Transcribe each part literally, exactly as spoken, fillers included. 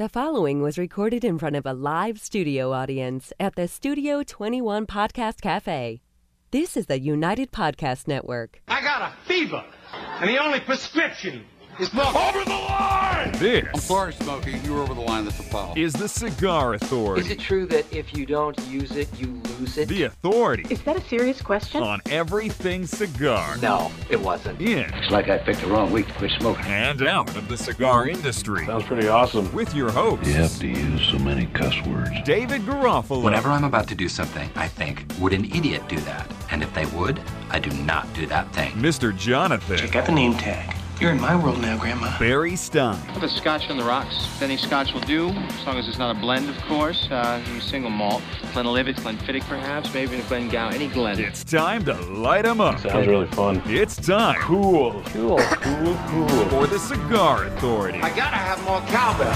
The following was recorded in front of a live studio audience at the Studio twenty-one Podcast Cafe. This is the United Podcast Network. I got a fever, and the only prescription is smoke. Over the line! This. I'm sorry, Smokey. You were over the line. That's a foul. Is the Cigar Authority. Is it true that if you don't use it, you lose it? The Authority. Is that a serious question? On everything cigar. No, it wasn't. Yeah. It's like I picked the wrong week to quit smoking. And out of the cigar industry. Sounds pretty awesome. With your hosts. You have to use so many cuss words. David Garofalo. Whenever I'm about to do something, I think, would an idiot do that? And if they would, I do not do that thing. Mister Jonathan. Check out the name tag. You're in my world now, Grandma. Barry Stein. Put the scotch on the rocks. Any scotch will do, as long as it's not a blend, of course. Uh, single malt. Glenlivet, Glenfiddich, perhaps. Maybe a Glengow. Any Glen. It's time to light them up. Sounds really fun. It's time. Cool. Cool. Cool. Cool. For the Cigar Authority. I gotta have more cowbell.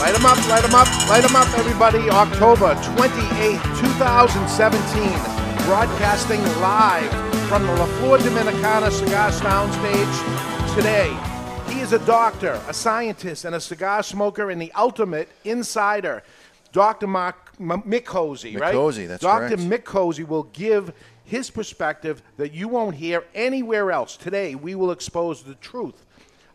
Light them up. Light them up. Light them up, everybody. October twenty-eighth, two thousand seventeen. Broadcasting live from the La Flor Dominicana Cigar Soundstage. Today, he is a doctor, a scientist, and a cigar smoker, and the ultimate insider, Doctor Marc Micozzi, right? Micozzi, that's correct. Doctor Micozzi will give his perspective that you won't hear anywhere else. Today, we will expose the truth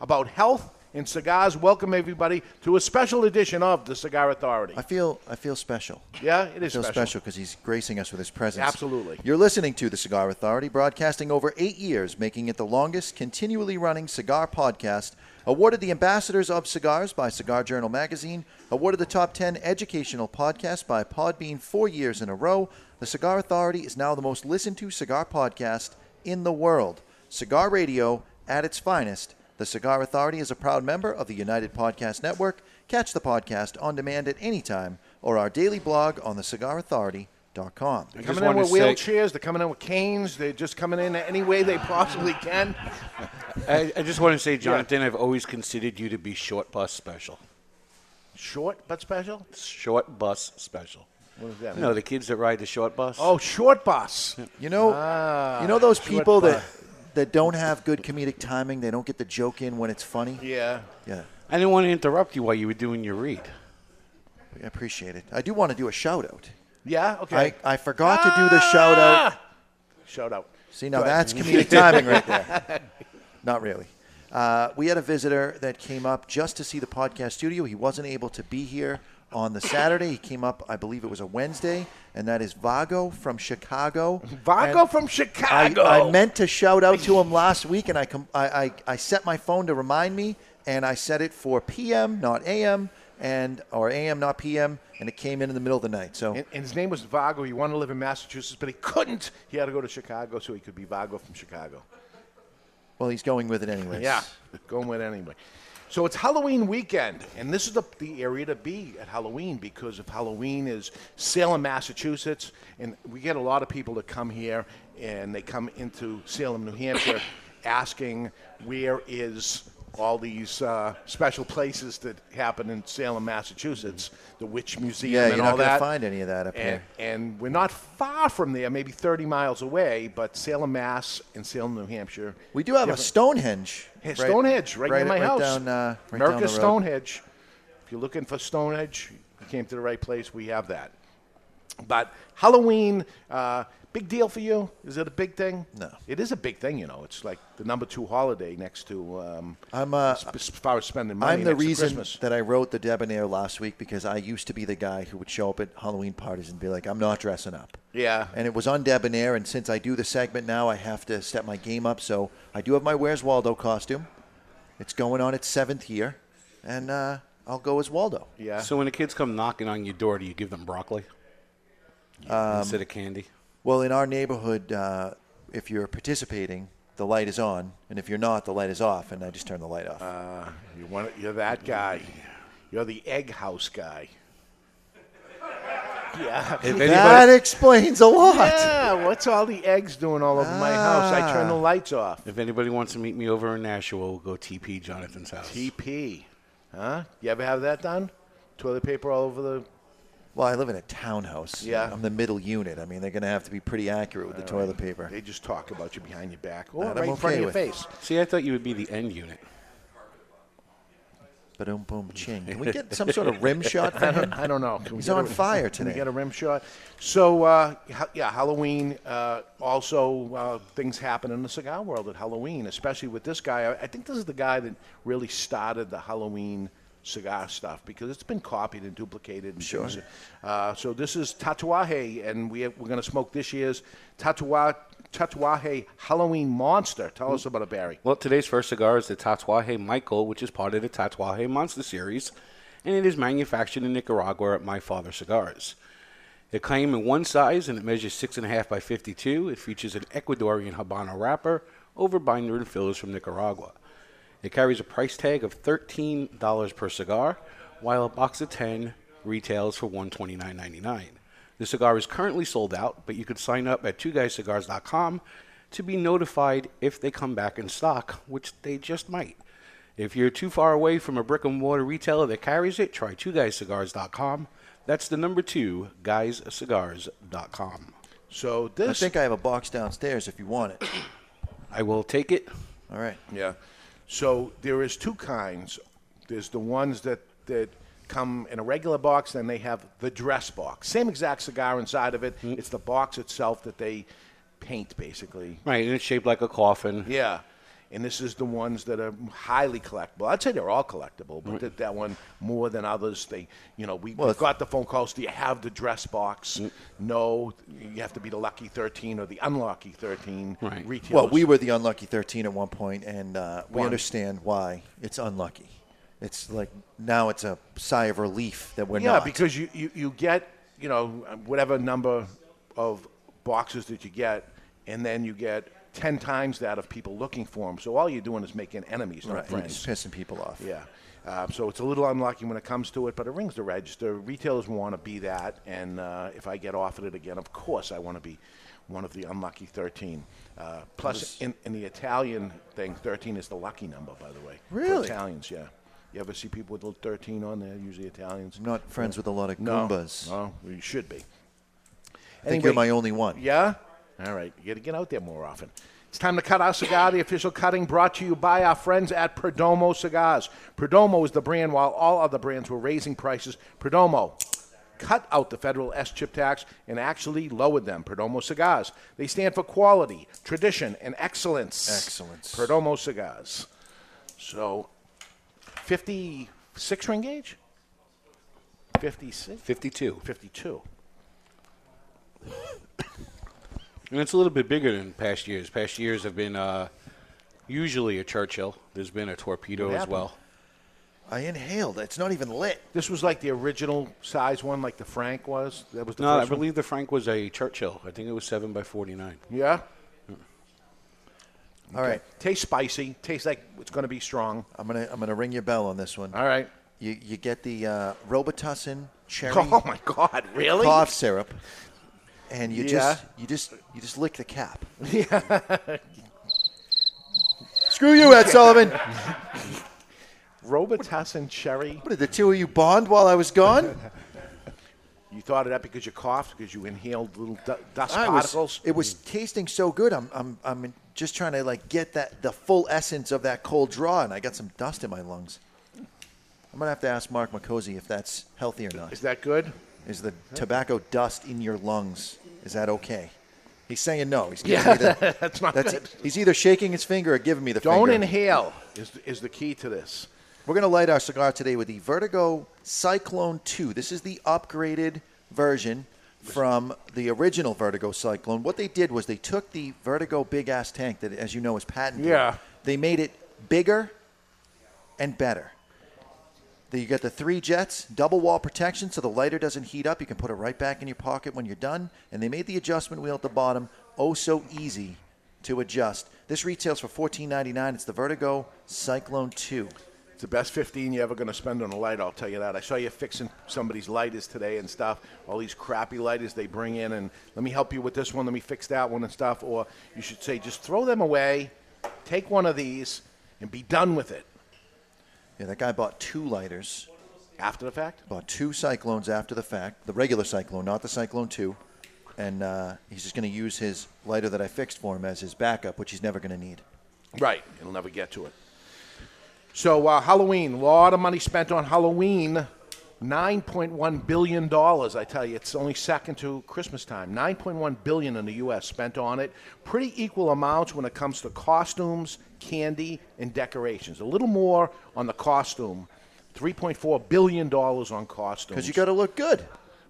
about health and cigars. Welcome, everybody, to a special edition of The Cigar Authority. I feel I feel special. Yeah, it is I feel special because he's gracing us with his presence. Absolutely. You're listening to The Cigar Authority, broadcasting over eight years, making it the longest continually running cigar podcast, awarded the Ambassadors of Cigars by Cigar Journal Magazine, awarded the top ten educational podcast by Podbean four years in a row. The Cigar Authority is now the most listened to cigar podcast in the world. Cigar radio at its finest. The Cigar Authority is a proud member of the United Podcast Network. Catch the podcast on demand at any time or our daily blog on the cigar authority dot com. They're coming in with wheelchairs. They're coming in with canes. They're just coming in any way they possibly can. I, I just want to say, Jonathan, yeah. I've always considered you to be short bus special. Short but special? Short bus special. What does that mean? No, the kids that ride the short bus. Oh, short bus. You know, ah, you know those people bus. that... that don't have good comedic timing. They don't get the joke in when it's funny. Yeah. Yeah. I didn't want to interrupt you while you were doing your read. I appreciate it. I do want to do a shout-out. Yeah? Okay. I, I forgot ah! to do the shout-out. Shout-out. See, now that's comedic timing right there. Not really. Uh, we had a visitor that came up just to see the podcast studio. He wasn't able to be here on the Saturday. He came up, I believe it was a Wednesday, and that is Vago from Chicago. Vago and from Chicago. I, I meant to shout out to him last week, and I, com- I, I I set my phone to remind me, and I set it for P M, not A M, and or A M, not P M, and it came in in the middle of the night. So and, and his name was Vago. He wanted to live in Massachusetts, but he couldn't. He had to go to Chicago, so he could be Vago from Chicago. Well, he's going with it anyway. Yeah, going with it anyway. So it's Halloween weekend, and this is the, the area to be at Halloween because if Halloween is Salem, Massachusetts, and we get a lot of people that come here, and they come into Salem, New Hampshire, asking where is all these uh, special places that happen in Salem, Massachusetts, the Witch Museum yeah, and all that. Yeah, you're not going to find any of that up and, here. And we're not far from there, maybe thirty miles away, but Salem, Mass, and Salem, New Hampshire. We do have different. a Stonehenge. Hey, Stonehenge, right, right, right near my right house. Down, uh, right America down Stonehenge. If you're looking for Stonehenge, you came to the right place. We have that. But Halloween, uh, big deal for you? Is it a big thing? No. It is a big thing, you know. It's like the number two holiday next to um, I'm, uh, as far as spending money. I'm the reason that I wrote the Debonair last week because I used to be the guy who would show up at Halloween parties and be like, I'm not dressing up. Yeah. And it was on Debonair, and since I do the segment now, I have to step my game up. So I do have my Where's Waldo costume. It's going on its seventh year, and uh, I'll go as Waldo. Yeah. So when the kids come knocking on your door, do you give them broccoli? Um, instead of candy? Well, in our neighborhood, uh, if you're participating, the light is on, and if you're not, the light is off, and I just turn the light off. Uh, you want, you're that guy. You're the egg house guy. Yeah. If anybody... That explains a lot. Yeah, what's all the eggs doing all over ah. my house? I turn the lights off. If anybody wants to meet me over in Nashua, we'll go T P Jonathan's house. T P. Huh? You ever have that done? Toilet paper all over the... Well, I live in a townhouse. Yeah. I'm the middle unit. I mean, they're going to have to be pretty accurate with the All toilet right. paper. They just talk about you behind your back or right, right in okay front of your face. See, I thought you would be the end unit. Ba-doom, boom, ching. Can we get some sort of rim shot for him? I don't know. Can He's we on a, fire today. Can we get a rim shot? So, uh, yeah, Halloween, uh, also uh, things happen in the cigar world at Halloween, especially with this guy. I think this is the guy that really started the Halloween cigar stuff because it's been copied and duplicated. And sure. Things. Uh, so this is Tatuaje, and we have, we're going to smoke this year's Tatuaje. Tatuaje Halloween Monster. Tell us about it, Barry. Well, today's first cigar is the Tatuaje Michael, which is part of the Tatuaje Monster series, and it is manufactured in Nicaragua at My Father Cigars. It came in one size, and it measures six point five by fifty-two. It features an Ecuadorian Habano wrapper, overbinder, and fillers from Nicaragua. It carries a price tag of thirteen dollars per cigar, while a box of ten retails for one hundred twenty-nine ninety-nine. The cigar is currently sold out, but you can sign up at two guys cigars dot com to be notified if they come back in stock, which they just might. If you're too far away from a brick-and-mortar retailer that carries it, try two guys cigars dot com. That's the number two, guys cigars dot com. So this... I think I have a box downstairs if you want it. I will take it. All right. Yeah. So there is two kinds. There's the ones that... that come in a regular box, then they have the dress box. Same exact cigar inside of it. Mm. It's the box itself that they paint, basically. Right, and it's shaped like a coffin. Yeah, and this is the ones that are highly collectible. I'd say they're all collectible, but right. that, that one more than others. They, you know, we well, got the phone calls. Do you have the dress box? Mm. No, you have to be the lucky thirteen or the unlucky thirteen. Right. Retailers. Well, we were the unlucky thirteen at one point, and uh, we one. understand why it's unlucky. It's like now it's a sigh of relief that we're yeah, not. Yeah, because you, you, you get, you know, whatever number of boxes that you get, and then you get ten times that of people looking for them. So all you're doing is making enemies, not right. friends. It's pissing people off. Yeah. Uh, so it's a little unlucky when it comes to it, but it rings the register. Retailers want to be that, and uh, if I get offered it again, of course I want to be one of the unlucky thirteen. Uh, plus, in, in the Italian thing, thirteen is the lucky number, by the way. Really? For Italians, yeah. You ever see people with little thirteen on there? Usually Italians. I'm not friends yeah. with a lot of Goombas. No, no, you should be. I anyway, think you're my only one. Yeah? All right. You got to get out there more often. It's time to cut our cigar. The official cutting brought to you by our friends at Perdomo Cigars. Perdomo is the brand. While all other brands were raising prices, Perdomo cut out the federal S-chip tax and actually lowered them. Perdomo Cigars. They stand for quality, tradition, and excellence. Excellence. Perdomo Cigars. So... fifty-six ring gauge? fifty-six? fifty-two. fifty-two. And it's a little bit bigger than past years. Past years have been uh, usually a Churchill. There's been a torpedo as well. I inhaled. It's not even lit. This was like the original size one, like the Frank was? That was the No, first I believe one? The Frank was a Churchill. I think it was seven by forty-nine. Yeah? Okay. All right. Tastes spicy. Tastes like it's going to be strong. I'm going to I'm gonna ring your bell on this one. All right. You you get the uh, Robitussin cherry. Oh, my God. Really? Cough syrup. And you, yeah. just, you, just, you just lick the cap. Yeah. Screw you, Ed Sullivan. Robitussin cherry. What, did the two of you bond while I was gone? You thought of that because you coughed, because you inhaled little d- dust I particles? Was, it was tasting so good. I'm I'm I'm in, just trying to like get that the full essence of that cold draw, and I got some dust in my lungs. I'm gonna have to ask Marc Micozzi if that's healthy or not. Is that good? Is the tobacco dust in your lungs? Is that okay? He's saying no. He's giving yeah, me the, that's not that's, good. He's either shaking his finger or giving me the Don't finger. Don't inhale is is the key to this. We're going to light our cigar today with the Vertigo Cyclone two. This is the upgraded version from the original Vertigo Cyclone. What they did was they took the Vertigo big-ass tank that, as you know, is patented. Yeah. They made it bigger and better. You get the three jets, double wall protection so the lighter doesn't heat up. You can put it right back in your pocket when you're done. And they made the adjustment wheel at the bottom oh so easy to adjust. This retails for fourteen ninety-nine. It's the Vertigo Cyclone two. It's the best fifteen you're ever going to spend on a light, I'll tell you that. I saw you fixing somebody's lighters today and stuff, all these crappy lighters they bring in, and let me help you with this one, let me fix that one and stuff, or you should say just throw them away, take one of these, and be done with it. Yeah, that guy bought two lighters. After the fact? Bought two Cyclones after the fact, the regular Cyclone, not the Cyclone two, and uh, he's just going to use his lighter that I fixed for him as his backup, which he's never going to need. Right, he'll never get to it. So uh, Halloween, a lot of money spent on Halloween, nine point one billion dollars. I tell you, it's only second to Christmas time. nine point one billion dollars in the U S spent on it. Pretty equal amounts when it comes to costumes, candy, and decorations. A little more on the costume, three point four billion dollars on costumes. Because you got to look good.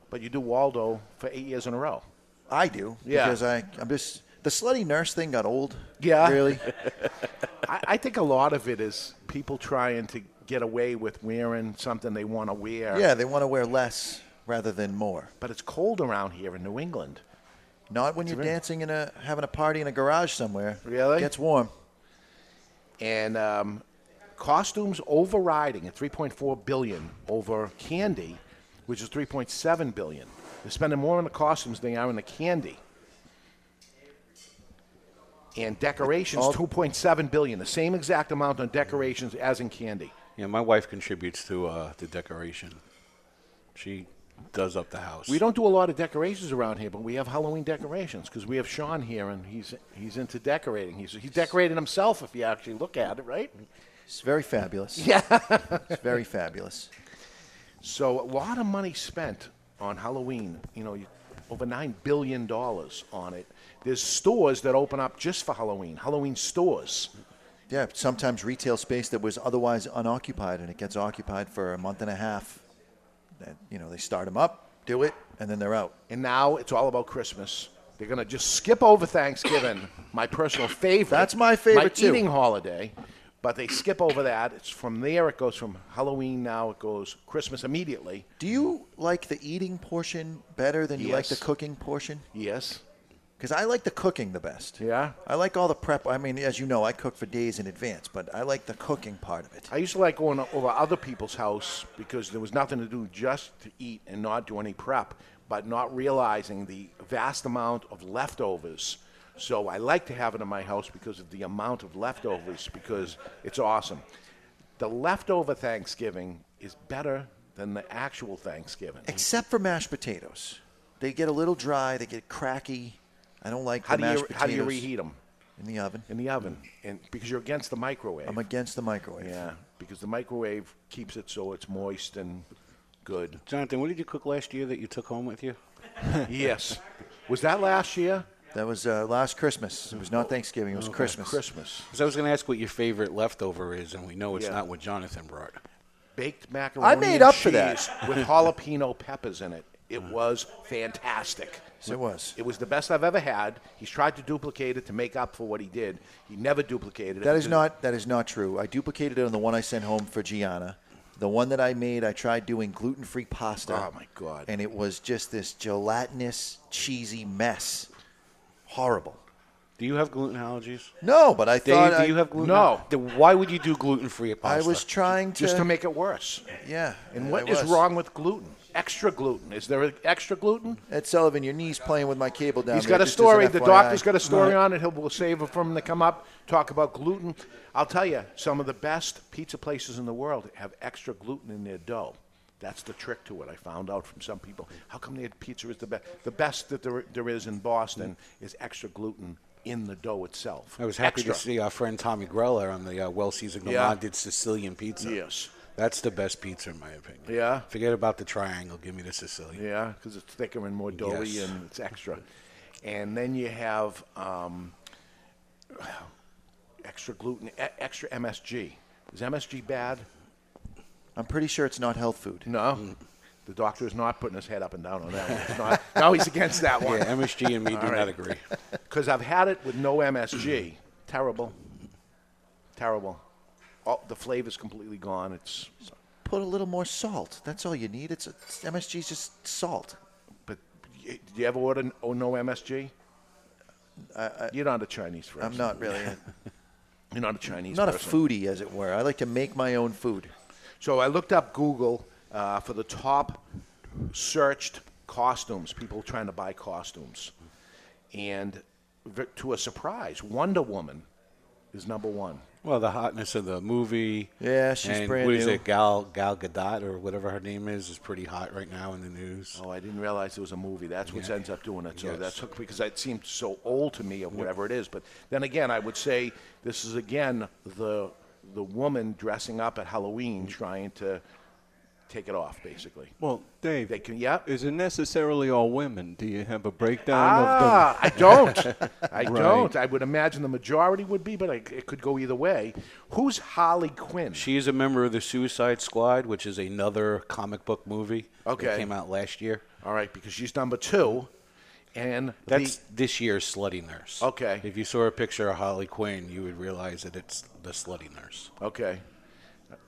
But you do Waldo for eight years in a row. I do. Yeah. Because I, I'm just... The slutty nurse thing got old. Yeah. Really? I, I think a lot of it is people trying to get away with wearing something they want to wear. Yeah, they want to wear less rather than more. But it's cold around here in New England. Not when it's you're really dancing in a having a party in a garage somewhere. Really? It gets warm. And um, costumes overriding at three point four billion dollars over candy, which is three point seven billion dollars. They're spending more on the costumes than they are on the candy. And decorations, two point seven billion dollars, the same exact amount on decorations as in candy. Yeah, my wife contributes to uh, the decoration. She does up the house. We don't do a lot of decorations around here, but we have Halloween decorations because we have Sean here, and he's he's into decorating. He's he's decorated himself, if you actually look at it, right? It's very fabulous. Yeah. It's very fabulous. So a lot of money spent on Halloween, you know, over nine billion dollars on it. There's stores that open up just for Halloween, Halloween stores. Yeah, sometimes retail space that was otherwise unoccupied, and it gets occupied for a month and a half. And, you know, they start them up, do it, and then they're out. And now it's all about Christmas. They're going to just skip over Thanksgiving, my personal favorite. That's my favorite, my too. My eating holiday. But they skip over that. It's from there. It goes from Halloween now. It goes Christmas immediately. Do you like the eating portion better than you yes. like the cooking portion? Yes. Because I like the cooking the best. Yeah? I like all the prep. I mean, as you know, I cook for days in advance, but I like the cooking part of it. I used to like going over other people's house because there was nothing to do just to eat and not do any prep, but not realizing the vast amount of leftovers. So I like to have it in my house because of the amount of leftovers, because it's awesome. The leftover Thanksgiving is better than the actual Thanksgiving. Except for mashed potatoes. They get a little dry. They get cracky. I don't like how the do mashed you, potatoes. How do you reheat them? In the oven. In the oven. And because you're against the microwave. I'm against the microwave. Yeah, because the microwave keeps it so it's moist and good. Jonathan, what did you cook last year that you took home with you? Yes. Was that last year? That was uh, last Christmas. It was not Thanksgiving. It was okay. Christmas. Christmas. Because I was going to ask what your favorite leftover is, and we know it's yeah. not what Jonathan brought. Baked macaroni I made up and cheese for that. With jalapeno peppers in it. It was fantastic. Yes, it was. It was the best I've ever had. He's tried to duplicate it to make up for what he did. He never duplicated it. That is not that is not true. I duplicated it on the one I sent home for Gianna. The one that I made, I tried doing gluten-free pasta. Oh, my God. And it was just this gelatinous, cheesy mess. Horrible. Do you have gluten allergies? No, but I Dave, thought... Do I, you have gluten? No. Then why would you do gluten-free pasta? I was trying to... Just to make it worse. Yeah. And what is wrong with gluten? Extra gluten. Is there extra gluten? Ed Sullivan, your knee's playing with my cable down He's there. He's got a story. The doctor's got a story on it. He'll, we'll save it from them to come up, talk about gluten. I'll tell you, some of the best pizza places in the world have extra gluten in their dough. That's the trick to it. I found out from some people. How come their pizza is the best? The best that there, there is in Boston mm. is extra gluten in the dough itself. I was happy extra. to see our friend Tommy Grella on the uh, well-seasoned yeah. did Sicilian pizza. Yes. That's the best pizza, in my opinion. Yeah. Forget about the triangle. Give me the Sicilian. Yeah, because it's thicker and more doughy yes. and it's extra. And then you have um, extra gluten, extra M S G. Is M S G bad? I'm pretty sure it's not health food. No. Mm. The doctor is not putting his head up and down on that one. It's not, no, he's against that one. Yeah, M S G and me do right. not agree. Because I've had it with no M S G. Terrible. Terrible. Oh, the flavor's completely gone. It's put a little more salt. That's all you need. It's, it's M S G's just salt. But do you ever order oh, no M S G? I, I, You're not a Chinese person. I'm not really. A, You're not a Chinese not person. Not a foodie, as it were. I like to make my own food. So I looked up Google uh, for the top searched costumes, people trying to buy costumes. And to a surprise, Wonder Woman is number one. Well, the hotness of the movie. Yeah, she's and brand new. What is it, Gal, Gal Gadot or whatever her name is, is pretty hot right now in the news. Oh, I didn't realize it was a movie. That's what yeah. ends up doing it. So yes. that's because it seemed so old to me or whatever yep. it is. But then again, I would say this is, again, the the woman dressing up at Halloween trying to take it off, basically. Well, Dave, they can, yep. Is it necessarily all women? Do you have a breakdown ah, of them? I don't. I right. don't. I would imagine the majority would be, but I, it could go either way. Who's Harley Quinn? She's a member of the Suicide Squad, which is another comic book movie okay. that came out last year. All right, because she's number two. And that's the, this year's Slutty Nurse. Okay. If you saw a picture of Harley Quinn, you would realize that it's the Slutty Nurse. Okay.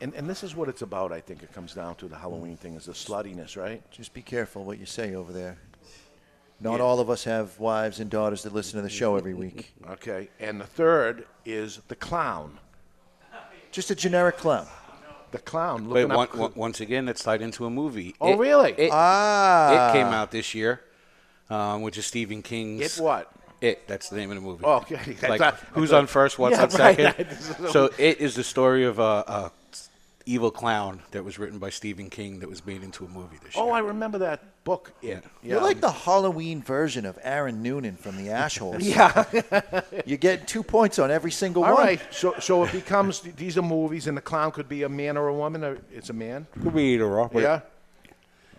And and this is what it's about, I think. It comes down to the Halloween thing is the sluttiness, right? Just be careful what you say over there. Not yeah. all of us have wives and daughters that listen to the show every week. Okay. And the third is the clown. Just a generic clown. The clown. Wait, one, up one, once again, it's tied into a movie. Oh, it, really? It, ah. It came out this year, um, which is Stephen King's. It what? It. That's the name of the movie. Oh, okay. Like, not, who's on first, what's yeah, on second. Right. So it is the story of a... Uh, uh, Evil Clown that was written by Stephen King that was made into a movie this year. Oh, I remember that book. Yeah. yeah. You're like the Halloween version of Aaron Noonan from The Ashholes. yeah. You get two points on every single All one. All right. So so it becomes, these are movies, and the clown could be a man or a woman. Or it's a man? Could be either or. Wait. Yeah.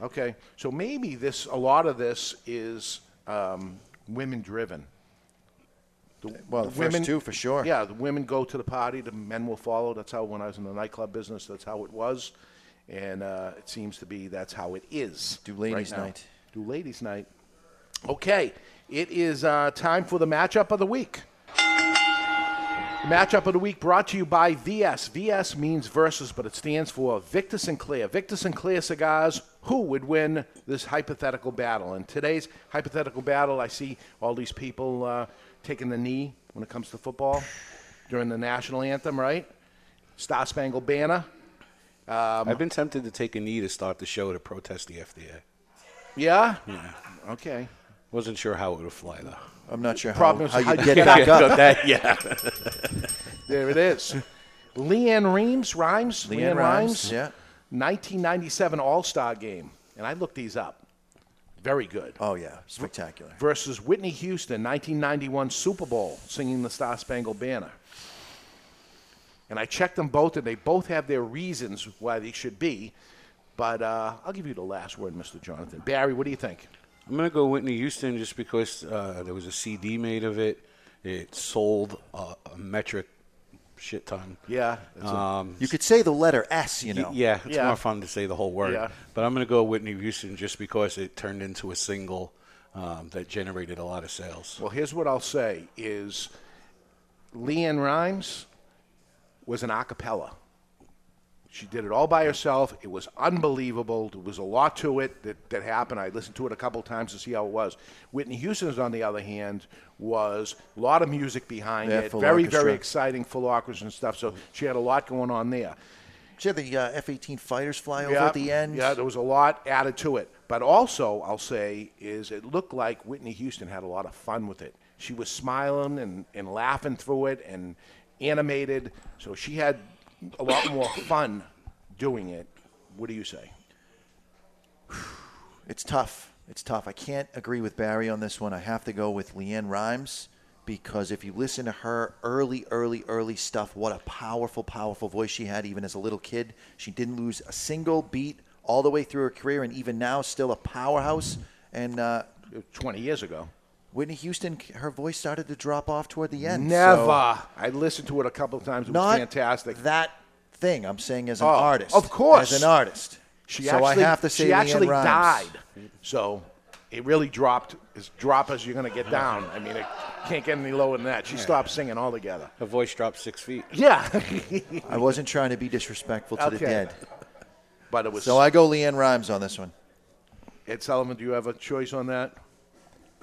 Okay. So maybe this, a lot of this is um, women-driven. The, well, the the women, first two, for sure. Yeah, the women go to the party, the men will follow. That's how, when I was in the nightclub business, that's how it was. And uh, it seems to be that's how it is. Do ladies' right night. Do ladies' night. Okay, it is uh, time for the matchup of the week. Matchup of the week brought to you by V S. V S means versus, but it stands for Victor Sinclair. Victor Sinclair Cigars. Who would win this hypothetical battle? And today's hypothetical battle, I see all these people... Uh, taking the knee when it comes to football during the national anthem, right? Star Spangled Banner. Um, I've been tempted to take a knee to start the show to protest the F D A. Yeah? Yeah. Okay. Wasn't sure how it would fly, though. I'm not sure how, how you get, get back up. up. That, yeah. There it is. LeAnn Rimes, Rimes, LeAnn Rimes, yeah. nineteen ninety-seven All-Star Game. And I looked these up. Very good. Oh, yeah. Spectacular. Versus Whitney Houston, nineteen ninety-one Super Bowl, singing the Star Spangled Banner. And I checked them both, and they both have their reasons why they should be. But uh, I'll give you the last word, Mister Jonathan. Barry, what do you think? I'm going to go Whitney Houston just because uh, there was a C D made of it. It sold uh, a metric shit ton. Yeah. Um, you could say the letter S, you know. Yeah, it's yeah. more fun to say the whole word. Yeah. But I'm going to go Whitney Houston just because it turned into a single um, that generated a lot of sales. Well, here's what I'll say is LeAnn Rimes was an a cappella. She did it all by herself. It was unbelievable. There was a lot to it that, that happened. I listened to it a couple times to see how it was. Whitney Houston's, on the other hand, was a lot of music behind yeah, it. Very, orchestra. very exciting full orchestra and stuff. So she had a lot going on there. She had the uh, F eighteen fighters fly over yeah, at the end. Yeah, there was a lot added to it. But also, I'll say, is it looked like Whitney Houston had a lot of fun with it. She was smiling and, and laughing through it and animated. So she had... a lot more fun doing it. What do you say? It's tough. It's tough. I can't agree with Barry on this one. I have to go with LeAnn Rimes because if you listen to her early, early, early stuff, what a powerful, powerful voice she had even as a little kid. She didn't lose a single beat all the way through her career, and even now still a powerhouse. And uh, twenty years ago. Whitney Houston, her voice started to drop off toward the end. Never. So I listened to it a couple of times. It was fantastic. That thing I'm saying as an oh, artist. Of course. As an artist. She so actually, I have to say she actually died. So it really dropped as drop as you're going to get down. I mean, it can't get any lower than that. She yeah. stopped singing altogether. Her voice dropped six feet. Yeah. I wasn't trying to be disrespectful to okay. the dead. But it was. So I go LeAnn Rimes on this one. Ed Sullivan, do you have a choice on that?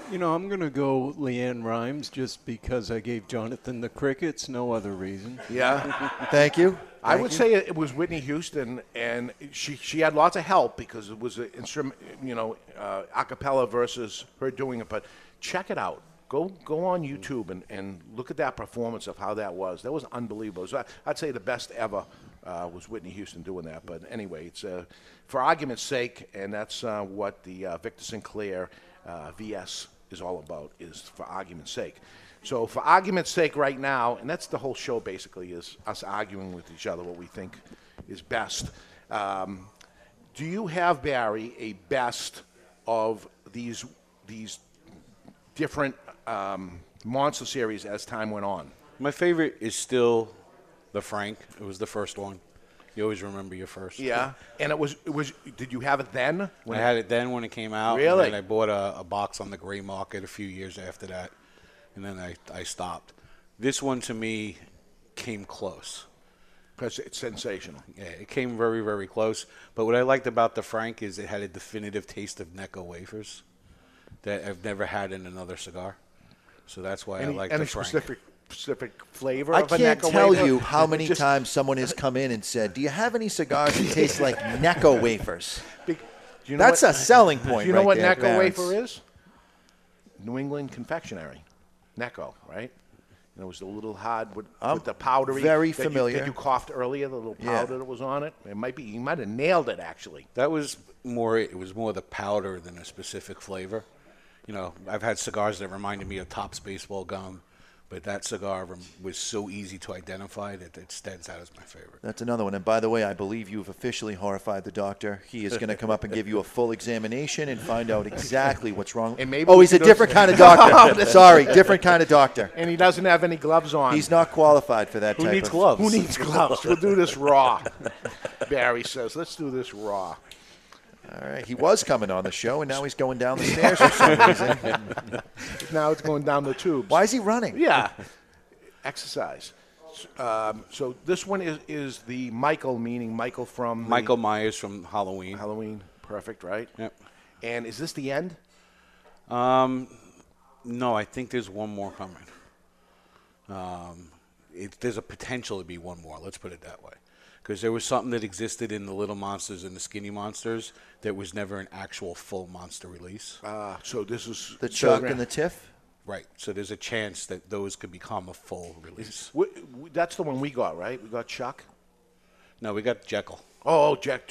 You know, I'm going to go LeAnn Rimes just because I gave Jonathan the crickets. No other reason. Yeah. Thank you. Thank I would you. say it was Whitney Houston, and she, she had lots of help because it was an instrument, you know, uh, a cappella versus her doing it. But check it out. Go go on YouTube and, and look at that performance of how that was. That was unbelievable. So I, I'd say the best ever uh, was Whitney Houston doing that. But anyway, it's uh, for argument's sake, and that's uh, what the uh, Victor Sinclair... Uh, V S is all about, is for argument's sake. So for argument's sake right now, and that's the whole show basically, is us arguing with each other what we think is best. Um, do you have, Barry, a best of these these different um, Monster series as time went on? My favorite is still the Frank. It was the first one. You always remember your first. Yeah. And it was, it was, did you have it then? When I had it then when it came out. Really? And I bought a, a box on the gray market a few years after that. And then I, I stopped. This one to me came close. Because it's sensational. Yeah, it came very, very close. But what I liked about the Frank is it had a definitive taste of Necco wafers that I've never had in another cigar. So that's why any, I like the Frank. Any specific, specific flavor I of a Necco wafer? I can't tell you how many just, times someone has come in and said, do you have any cigars that taste like Necco wafers? Be, you know that's what, a selling point. Do you know right what there, Necco man. wafer is? New England confectionery. Necco, right? And it was the little hard with, um, with the powdery. Very that familiar. You, that you coughed earlier, the little powder yeah. that was on it. It might be, you might have nailed it, actually. That was more, it was more the powder than a specific flavor. You know, I've had cigars that reminded me of Topps baseball gum, but that cigar was so easy to identify that it stands out as my favorite. That's another one. And by the way, I believe you've officially horrified the doctor. He is going to come up and give you a full examination and find out exactly what's wrong. And maybe oh, he's a different kind of doctor. Sorry, different kind of doctor. And he doesn't have any gloves on. He's not qualified for that Who type needs of... gloves? Who needs gloves? We'll do this raw, Barry says. Let's do this raw. All right. He was coming on the show, and now he's going down the stairs for some reason. Now it's going down the tubes. Why is he running? Yeah. Exercise. Um, so this one is, is the Michael, meaning Michael from? Michael Myers from Halloween. Halloween. Perfect, right? Yep. And is this the end? Um, no, I think there's one more coming. Um, it, there's a potential to be one more. Let's put it that way. Because there was something that existed in the Little Monsters and the Skinny Monsters that was never an actual full monster release. Ah, uh, so this is... The Chuck and the Tiff? Right. So there's a chance that those could become a full release. We, we, that's the one we got, right? We got Chuck? No, we got Jekyll. Oh, Jack,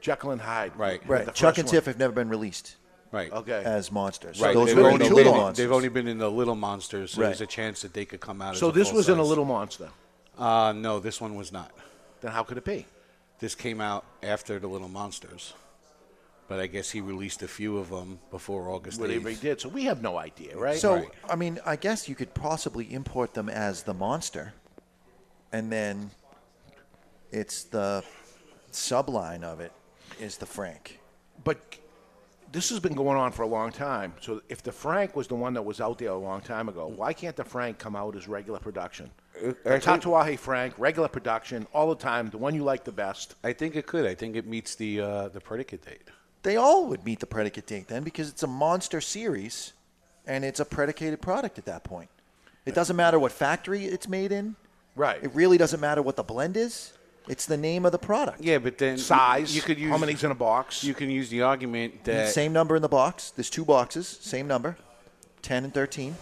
Jekyll and Hyde. Right. right. Chuck and one. Tiff have never been released. Right. Okay. As monsters. Right. So those were only two little monsters. They've only been in the Little Monsters, so right. there's a chance that they could come out so as a So this was size. in a Little Monster? Uh, no, this one was not. Then how could it be? This came out after the Little Monsters. But I guess he released a few of them before August eighth. Whatever he did, so we have no idea, right? So, right. I mean, I guess you could possibly import them as the monster, and then it's the subline of it is the Frank. But this has been going on for a long time. So if the Frank was the one that was out there a long time ago, why can't the Frank come out as regular production? The Tatuaje Frank, regular production, all the time, the one you like the best. I think it could. I think it meets the uh, the predicate date. They all would meet the predicate date then because it's a monster series, and it's a predicated product at that point. It doesn't matter what factory it's made in. Right. It really doesn't matter what the blend is. It's the name of the product. Yeah, but then size. You could use how many's in a box. You can use the argument that same number in the box. There's two boxes, same number, ten and thirteen.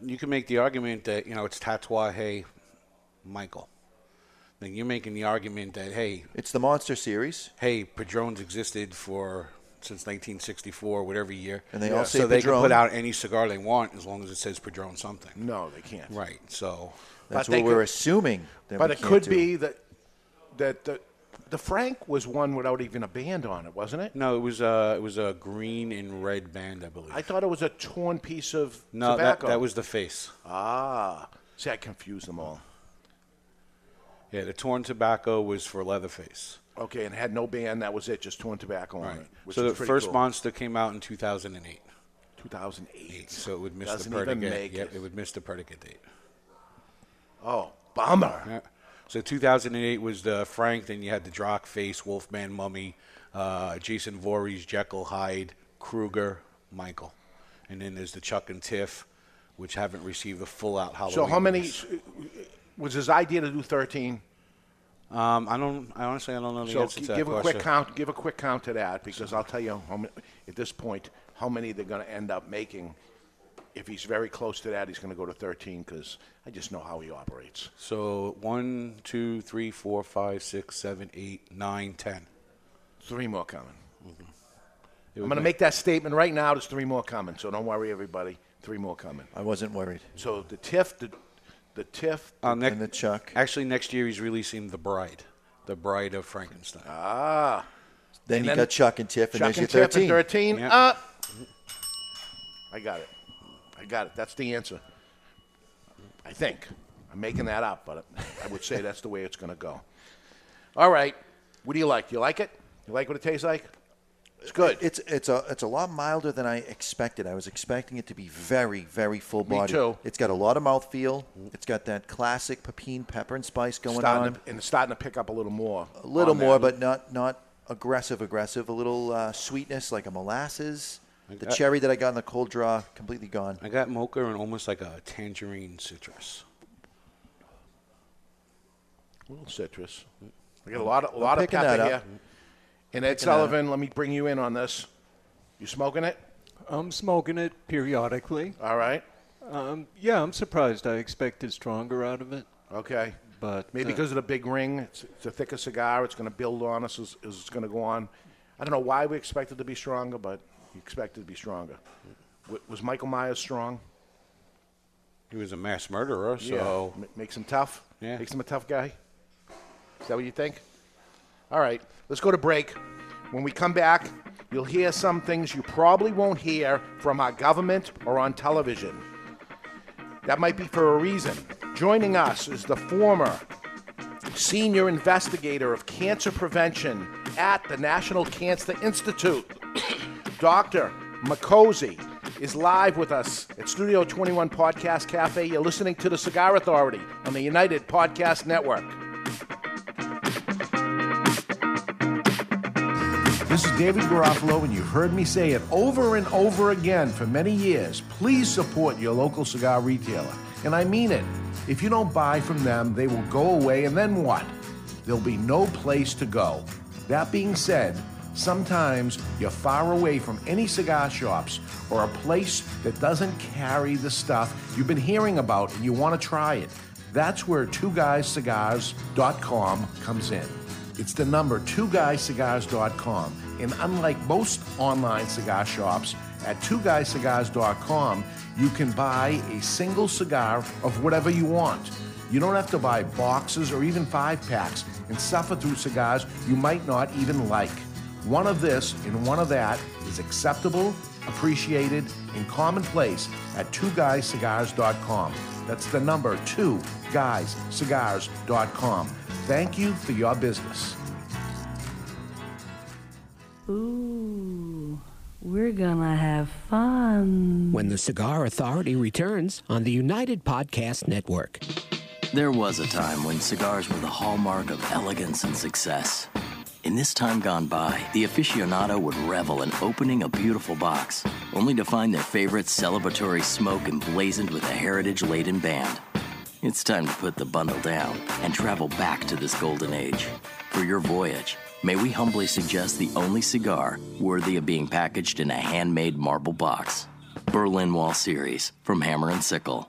You can make the argument that, you know, it's Tatuaje Michael. Then you're making the argument that, hey, it's the Monster series. Hey, Padrones existed for since nineteen sixty-four, whatever year. And they yeah. all say so Padron. They can put out any cigar they want as long as it says Padrone something. No, they can't. Right. So that's what we're could, assuming. That but we it could do. be that that the the Frank was one without even a band on it, wasn't it? No, it was a it was a green and red band, I believe. I thought it was a torn piece of no, tobacco. No, that, that was the face. Ah, see, I confused them all. Yeah, the torn tobacco was for Leatherface. Okay, and had no band. That was it. Just torn tobacco right. on it. Which so the first cool. Monster came out in two thousand eight. two thousand eight. Eight, so it would miss Doesn't the predicate. Even make yep, it. it would miss the predicate date. Oh, bummer. Yeah. So two thousand eight was the Frank. Then you had the Drock, Face, Wolfman, Mummy, uh, Jason Voorhees, Jekyll, Hyde, Krueger, Michael. And then there's the Chuck and Tiff, which haven't received a full-out Halloween. So how many – was his idea to do thirteen? Um, I don't – I honestly, I don't know the so answer to that give a question. Quick count, give a quick count to that because I'll tell you how many, at this point how many they're going to end up making. If he's very close to that, he's going to go to thirteen because I just know how he operates. So one, two, three, four, five, six, seven, eight, nine, ten. Three more coming. Mm-hmm. I'm going to make that statement right now. There's three more coming, so don't worry, everybody. Three more coming. I wasn't worried. So the T I F F, the, the T I F F, uh, next, and the Chuck. Actually, next year he's releasing The Bride, The Bride of Frankenstein. Ah. Then and you then got Chuck and T I F F, and there's your thirteen. Chuck and T I F F and thirteen. Yeah. Uh, I got it. I got it. That's the answer. I think. I'm making that up, but I would say that's the way it's going to go. All right. What do you like? You like it? You like what it tastes like? It's good. It's it's a it's a lot milder than I expected. I was expecting it to be very, very full bodied. Me too. It's got a lot of mouthfeel. It's got that classic pepin, pepper and spice going starting on. To, and it's starting to pick up a little more. A little more, but not, not aggressive, aggressive. A little uh, sweetness like a molasses. Got, the cherry that I got in the cold draw, completely gone. I got mocha and almost like a tangerine citrus. A little citrus. I got a lot of, a lot of pepper here. And Ed Sullivan, let me bring you in on this. You smoking it? I'm smoking it periodically. All right. Um, yeah, I'm surprised. I expected stronger out of it. Okay. But maybe uh, because of the big ring, it's, it's a thicker cigar. It's going to build on us as, as it's going to go on. I don't know why we expected to be stronger, but you expected to be stronger. W- was Michael Myers strong? He was a mass murderer, so. Yeah. M- makes him tough? Yeah. Makes him a tough guy? Is that what you think? All right, let's go to break. When we come back, you'll hear some things you probably won't hear from our government or on television. That might be for a reason. Joining us is the former senior investigator of cancer prevention at the National Cancer Institute. Doctor Micozzi is live with us at Studio twenty-one Podcast Cafe. You're listening to The Cigar Authority on the United Podcast Network. This is David Garofalo, and you've heard me say it over and over again for many years. Please support your local cigar retailer. And I mean it. If you don't buy from them, they will go away, and then what? There'll be no place to go. That being said, sometimes you're far away from any cigar shops or a place that doesn't carry the stuff you've been hearing about and you want to try it. That's where two guys cigars dot com comes in. It's the number two guys cigars dot com. And unlike most online cigar shops, at two guys cigars dot com, you can buy a single cigar of whatever you want. You don't have to buy boxes or even five packs and suffer through cigars you might not even like. One of this and one of that is acceptable, appreciated, and commonplace at two guys cigars dot com. That's the number two guys cigars dot com. Thank you for your business. Ooh, we're gonna have fun. When the Cigar Authority returns on the United Podcast Network. There was a time when cigars were the hallmark of elegance and success. In this time gone by, the aficionado would revel in opening a beautiful box, only to find their favorite celebratory smoke emblazoned with a heritage-laden band. It's time to put the bundle down and travel back to this golden age. For your voyage, may we humbly suggest the only cigar worthy of being packaged in a handmade marble box. Berlin Wall Series from Hammer and Sickle.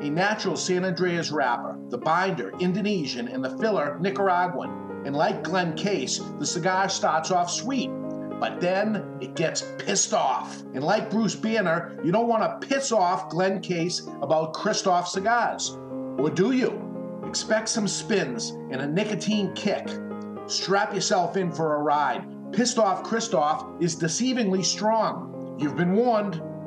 A natural San Andreas wrapper, the binder Indonesian and the filler Nicaraguan. And like Glenn Case, the cigar starts off sweet, but then it gets pissed off. And like Bruce Banner, you don't want to piss off Glenn Case about Kristoff cigars. Or do you? Expect some spins and a nicotine kick. Strap yourself in for a ride. Pissed off Kristoff is deceivingly strong. You've been warned.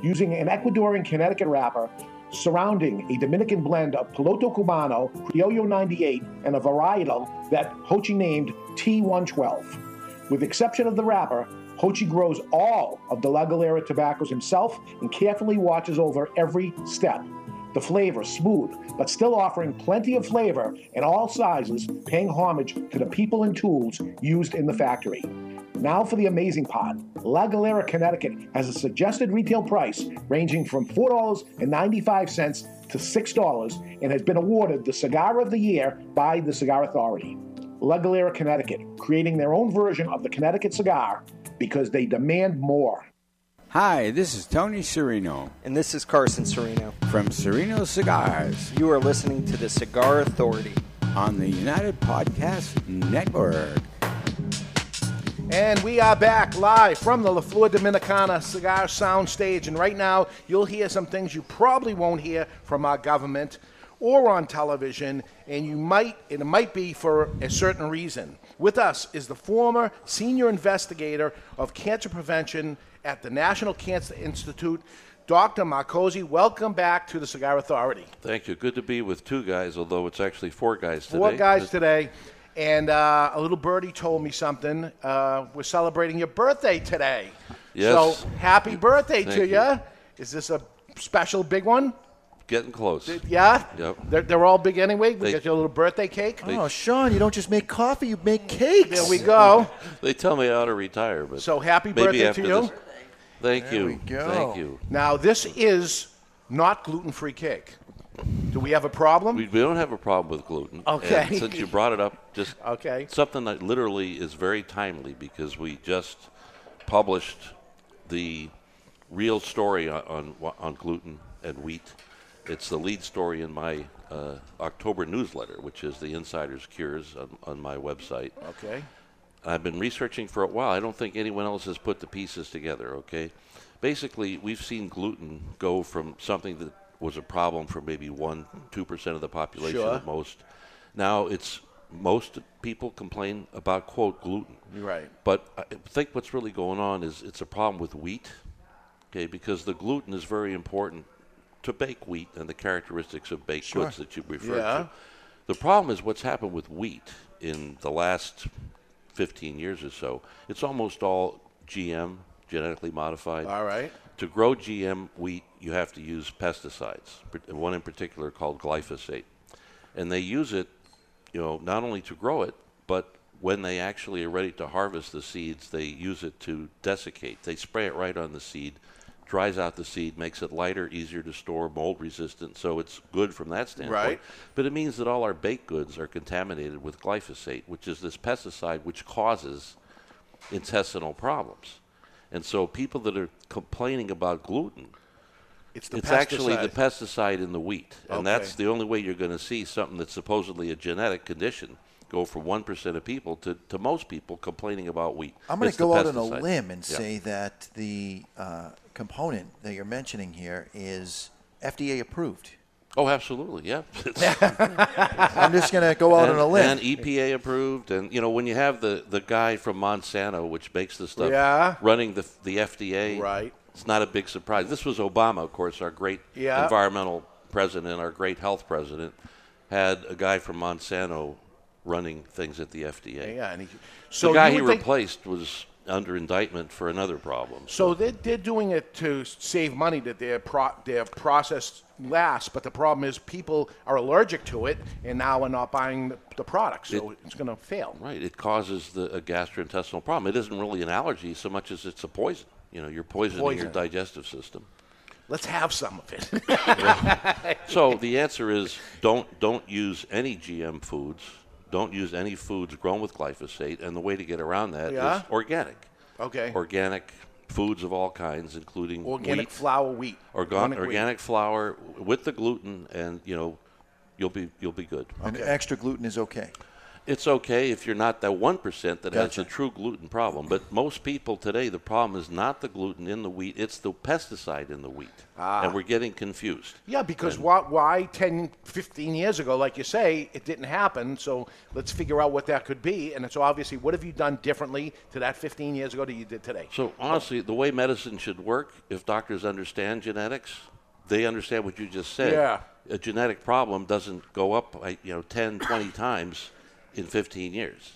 using an Ecuadorian Connecticut wrapper, surrounding a Dominican blend of Piloto Cubano, Criollo ninety-eight, and a varietal that Hochi named T one twelve. With the exception of the wrapper, Hochi grows all of the La Galera tobaccos himself and carefully watches over every step. The flavor smooth, but still offering plenty of flavor in all sizes, paying homage to the people and tools used in the factory. Now for the amazing part. La Galera Connecticut has a suggested retail price ranging from four dollars and ninety-five cents to six dollars and has been awarded the Cigar of the Year by the Cigar Authority. La Galera Connecticut, creating their own version of the Connecticut cigar because they demand more. Hi, this is Tony Serino. And this is Carson Serino. From Serino Cigars. You are listening to the Cigar Authority on the United Podcast Network. And we are back live from the La Flor Dominicana Cigar Soundstage. And right now, you'll hear some things you probably won't hear from our government or on television. And you might, and it might be for a certain reason. With us is the former senior investigator of cancer prevention at the National Cancer Institute, Doctor Micozzi. Welcome back to the Cigar Authority. Thank you. Good to be with two guys, although it's actually four guys today. Four guys today. And uh, a little birdie told me something. Uh, we're celebrating your birthday today. Yes. So happy birthday Thank to you. you. Is this a special big one? Getting close. Yeah? Yep. They're, they're all big anyway. We they, got your little birthday cake. They, oh, Sean, you don't just make coffee. You make cakes. There we go. They tell me I ought to retire. But so happy maybe birthday after to you. This. Thank there you. We go. Thank you. Now, this is not gluten-free cake. Do we have a problem? We, we don't have a problem with gluten. Okay. And since you brought it up, just okay. something that literally is very timely because we just published the real story on on, on gluten and wheat. It's the lead story in my uh, October newsletter, which is the Insider's Cures on, on my website. Okay. I've been researching for a while. I don't think anyone else has put the pieces together, okay? Basically, we've seen gluten go from something that was a problem for maybe one, two percent of the population sure. at most. Now it's most people complain about, quote, gluten. Right. But I think what's really going on is it's a problem with wheat, okay, because the gluten is very important to bake wheat and the characteristics of baked sure. goods that you referred yeah. to. The problem is what's happened with wheat in the last fifteen years or so. It's almost all G M, genetically modified. All right. To grow G M wheat, you have to use pesticides, one in particular called glyphosate. And they use it, you know, not only to grow it, but when they actually are ready to harvest the seeds, they use it to desiccate. They spray it right on the seed, dries out the seed, makes it lighter, easier to store, mold resistant, so it's good from that standpoint. Right. But it means that all our baked goods are contaminated with glyphosate, which is this pesticide which causes intestinal problems. And so people that are complaining about gluten, it's, the it's actually the pesticide in the wheat. And okay. that's the only way you're going to see something that's supposedly a genetic condition go from one percent of people to, to most people complaining about wheat. I'm going to go out on a limb and yeah. say that the uh, component that you're mentioning here is F D A approved. Oh, absolutely, yeah. I'm just going to go out and, on a limb. And E P A approved, and you know when you have the, the guy from Monsanto, which makes the stuff, yeah. running the the F D A, right? It's not a big surprise. This was Obama, of course, our great yeah. environmental president, our great health president, had a guy from Monsanto running things at the F D A. Yeah, and he, so the guy he replaced was under indictment for another problem. So, so they're, they're doing it to save money, that their pro, their process lasts, but the problem is people are allergic to it and now are not buying the, the product, so it, it's going to fail. Right. It causes the, a gastrointestinal problem. It isn't really an allergy so much as it's a poison. You know, you're poisoning poison. your digestive system. Let's have some of it. Well, so the answer is don't don't use any G M foods. Don't use any foods grown with glyphosate, and the way to get around that yeah. is organic. Okay. Organic foods of all kinds, including organic wheat, flour, wheat, orga- organic, organic wheat. flour with the gluten, and you know, you'll be you'll be good. Okay. And extra gluten is okay. It's okay if you're not that one percent that gotcha. has a true gluten problem. But most people today, the problem is not the gluten in the wheat; it's the pesticide in the wheat, ah. and we're getting confused. Yeah, because and why, why ten, fifteen years ago, like you say, it didn't happen. So let's figure out what that could be. And so obviously, what have you done differently to that fifteen years ago that you did today? So honestly, the way medicine should work, if doctors understand genetics, they understand what you just said. Yeah. A genetic problem doesn't go up, you know, ten, twenty times in fifteen years.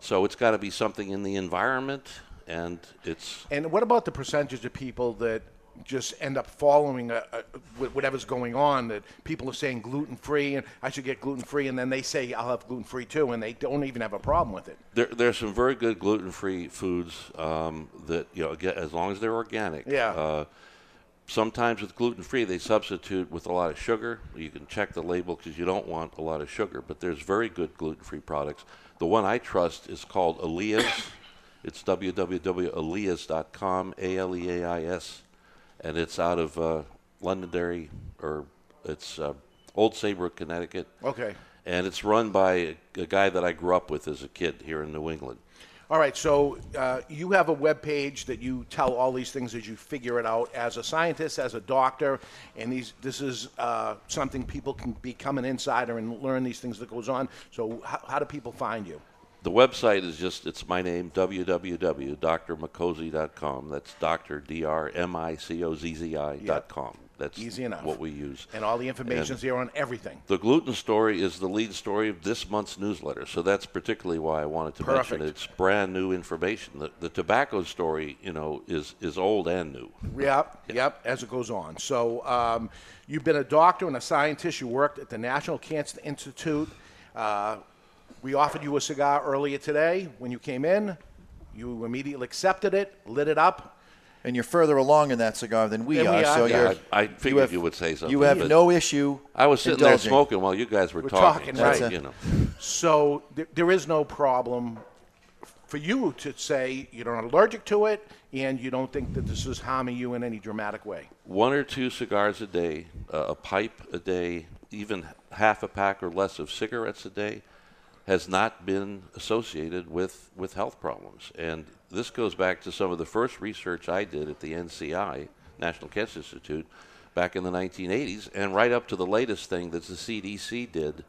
So it's got to be something in the environment, and it's... And what about the percentage of people that just end up following a, a, whatever's going on, that people are saying gluten-free, and I should get gluten-free, and then they say I'll have gluten-free too, and they don't even have a problem with it? There, there are some very good gluten-free foods um, that, you know, get, as long as they're organic. Yeah. Uh, Sometimes with gluten-free, they substitute with a lot of sugar. You can check the label because you don't want a lot of sugar, but there's very good gluten-free products. The one I trust is called Aleas. It's w w w dot aleas dot com, A L E A I S, and it's out of uh, Londonderry, or it's uh, Old Saybrook, Connecticut. Okay. And it's run by a guy that I grew up with as a kid here in New England. All right, so uh, you have a web page that you tell all these things as you figure it out as a scientist, as a doctor, and these this is uh, something people can become an insider and learn these things that goes on. So how, how do people find you? The website is just, it's my name, w w w dot dr micozzi dot com. That's Doctor, D R M I C O Z Z I dot com. Yep. That's easy enough. What we use. And all the information's here on everything. The gluten story is the lead story of this month's newsletter, so that's particularly why I wanted to Perfect. mention it. It's brand new information. The, the tobacco story, you know, is, is old and new. Yep, yeah. yep, as it goes on. So um, you've been a doctor and a scientist. You worked at the National Cancer Institute. Uh, we offered you a cigar earlier today. When you came in, you immediately accepted it, lit it up. And you're further along in that cigar than we, are, we are. So yeah, you're, I, I figured you, have, you would say something. You have no issue. I was sitting indulging. there smoking while you guys were, we're talking. talking right. right. You know. So th- there is no problem for you to say you're not allergic to it and you don't think that this is harming you in any dramatic way. One or two cigars a day, uh, a pipe a day, even half a pack or less of cigarettes a day has not been associated with, with health problems. And this goes back to some of the first research I did at the N C I, National Cancer Institute, back in the nineteen eighties, and right up to the latest thing that the C D C did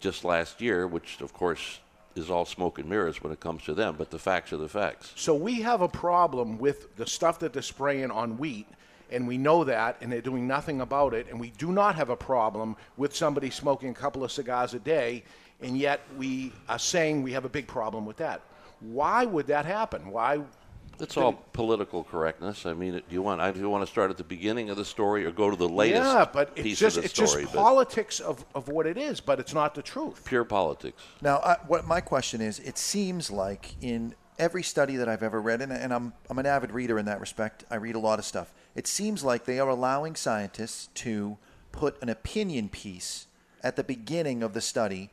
just last year, which, of course, is all smoke and mirrors when it comes to them, but the facts are the facts. So we have a problem with the stuff that they're spraying on wheat, and we know that, and they're doing nothing about it, and we do not have a problem with somebody smoking a couple of cigars a day, and yet we are saying we have a big problem with that. Why would that happen? Why It's all political correctness. I mean, do you want? I do want to start at the beginning of the story or go to the latest yeah, but it's piece just, of the it's story. It's just politics of, of what it is, but it's not the truth. Pure politics. Now, I, what my question is, it seems like in every study that I've ever read, and, and I'm I'm an avid reader in that respect. I read a lot of stuff. It seems like they are allowing scientists to put an opinion piece at the beginning of the study,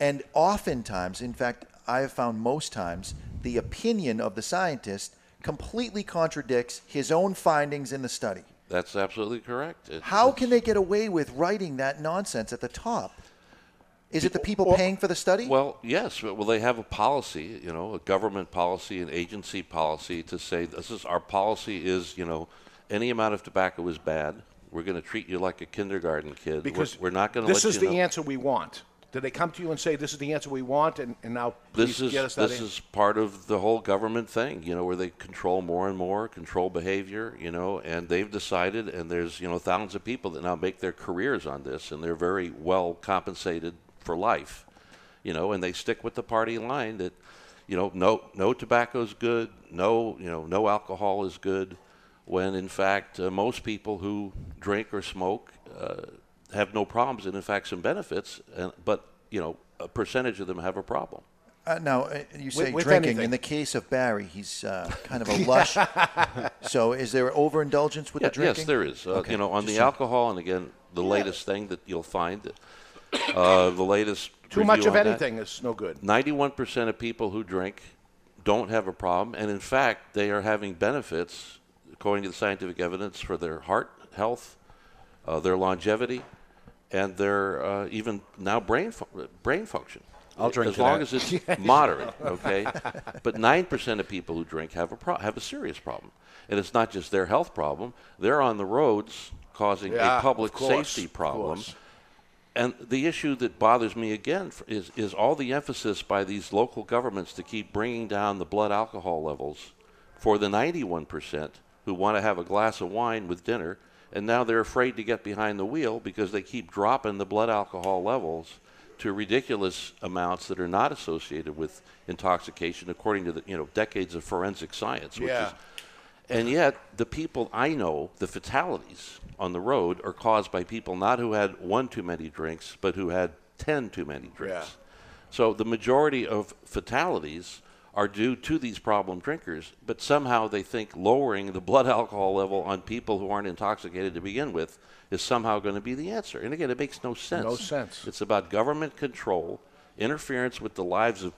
and oftentimes, in fact, I have found most times, the opinion of the scientist completely contradicts his own findings in the study. That's absolutely correct. It, How can they get away with writing that nonsense at the top? Is it the people well, paying for the study? Well, yes. Well, they have a policy, you know, a government policy, an agency policy to say this is our policy is, you know, any amount of tobacco is bad. We're going to treat you like a kindergarten kid. Because we're, we're not going to let you know. This is the answer we want. Do they come to you and say, this is the answer we want, and, and now please this is, get us that This answer? Is part of the whole government thing, you know, where they control more and more, control behavior, you know, and they've decided, and there's, you know, thousands of people that now make their careers on this, and they're very well compensated for life, you know, and they stick with the party line that, you know, no no tobacco is good, no, you know, no alcohol is good, when, in fact, uh, most people who drink or smoke uh have no problems and, in fact, some benefits, and, but, you know, a percentage of them have a problem. Uh, now, uh, you say with, with drinking. Anything. In the case of Barry, he's uh, kind of a lush. So is there overindulgence with yeah, the drinking? Yes, there is. Uh, okay. You know, on Just the so. alcohol, and, again, the yeah. latest thing that you'll find, uh, the latest Too much of anything that, is no good. ninety-one percent of people who drink don't have a problem, and, in fact, they are having benefits, according to the scientific evidence, for their heart health, uh, their longevity, and their uh, even now brain fu- brain function. I'll drink as long that. as it's moderate, okay? But nine percent of people who drink have a pro- have a serious problem, and it's not just their health problem. They're on the roads causing yeah, a public course, safety problem. And the issue that bothers me again is is all the emphasis by these local governments to keep bringing down the blood alcohol levels for the ninety-one percent who want to have a glass of wine with dinner. And now they're afraid to get behind the wheel because they keep dropping the blood alcohol levels to ridiculous amounts that are not associated with intoxication, according to the you know decades of forensic science. Which yeah. is, and yet the people I know, the fatalities on the road are caused by people not who had one too many drinks, but who had ten too many drinks. Yeah. So the majority of fatalities are due to these problem drinkers, but somehow they think lowering the blood alcohol level on people who aren't intoxicated to begin with is somehow going to be the answer. And again, it makes no sense. No sense. It's about government control, interference with the lives of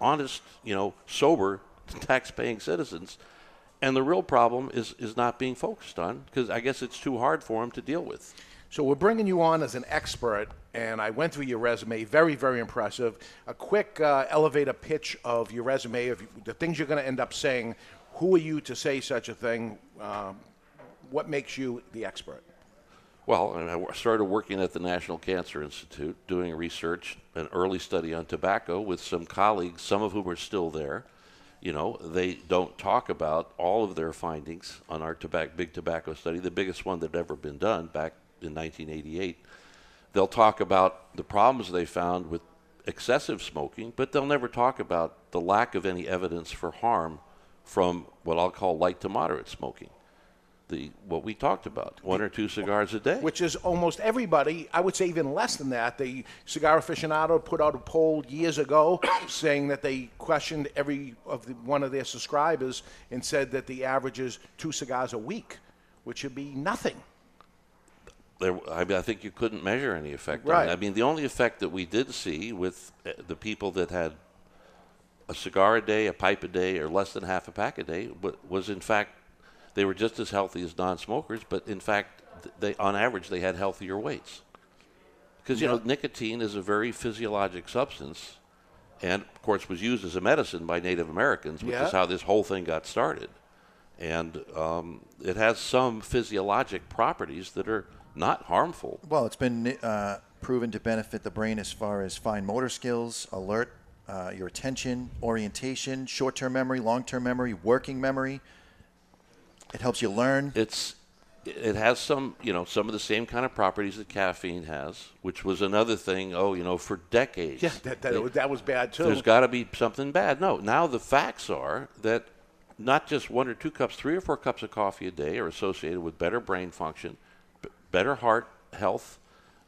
honest, you know, sober, tax-paying citizens, and the real problem is, is not being focused on because I guess it's too hard for them to deal with. So we're bringing you on as an expert, and I went through your resume. Very, very impressive. A quick uh, elevator pitch of your resume, of the things you're going to end up saying. Who are you to say such a thing? Um, what makes you the expert? Well, I started working at the National Cancer Institute, doing research, an early study on tobacco with some colleagues, some of whom are still there. You know, they don't talk about all of their findings on our tobacco, big tobacco study, the biggest one that had ever been done back in nineteen eighty-eight. They'll talk about the problems they found with excessive smoking, but they'll never talk about the lack of any evidence for harm from what I'll call light to moderate smoking, the what we talked about, one or two cigars a day. Which is almost everybody, I would say even less than that. The Cigar Aficionado put out a poll years ago saying that they questioned every of the, one of their subscribers and said that the average is two cigars a week, which would be nothing. There, I, mean, I think you couldn't measure any effect right. on it. I mean, the only effect that we did see with the people that had a cigar a day, a pipe a day, or less than half a pack a day was, in fact, they were just as healthy as non-smokers, but, in fact, they on average they had healthier weights. Because, you yeah. know, nicotine is a very physiologic substance and, of course, was used as a medicine by Native Americans, which yeah. is how this whole thing got started. And um, it has some physiologic properties that are not harmful. Well, it's been uh, proven to benefit the brain as far as fine motor skills, alert, uh, your attention, orientation, short-term memory, long-term memory, working memory. It helps you learn. It's it has some, you know, some of the same kind of properties that caffeine has, which was another thing, oh, you know, for decades. Yeah, that that, they, that was bad too. There's got to be something bad. No, now the facts are that not just one or two cups, three or four cups of coffee a day are associated with better brain function, b- better heart health,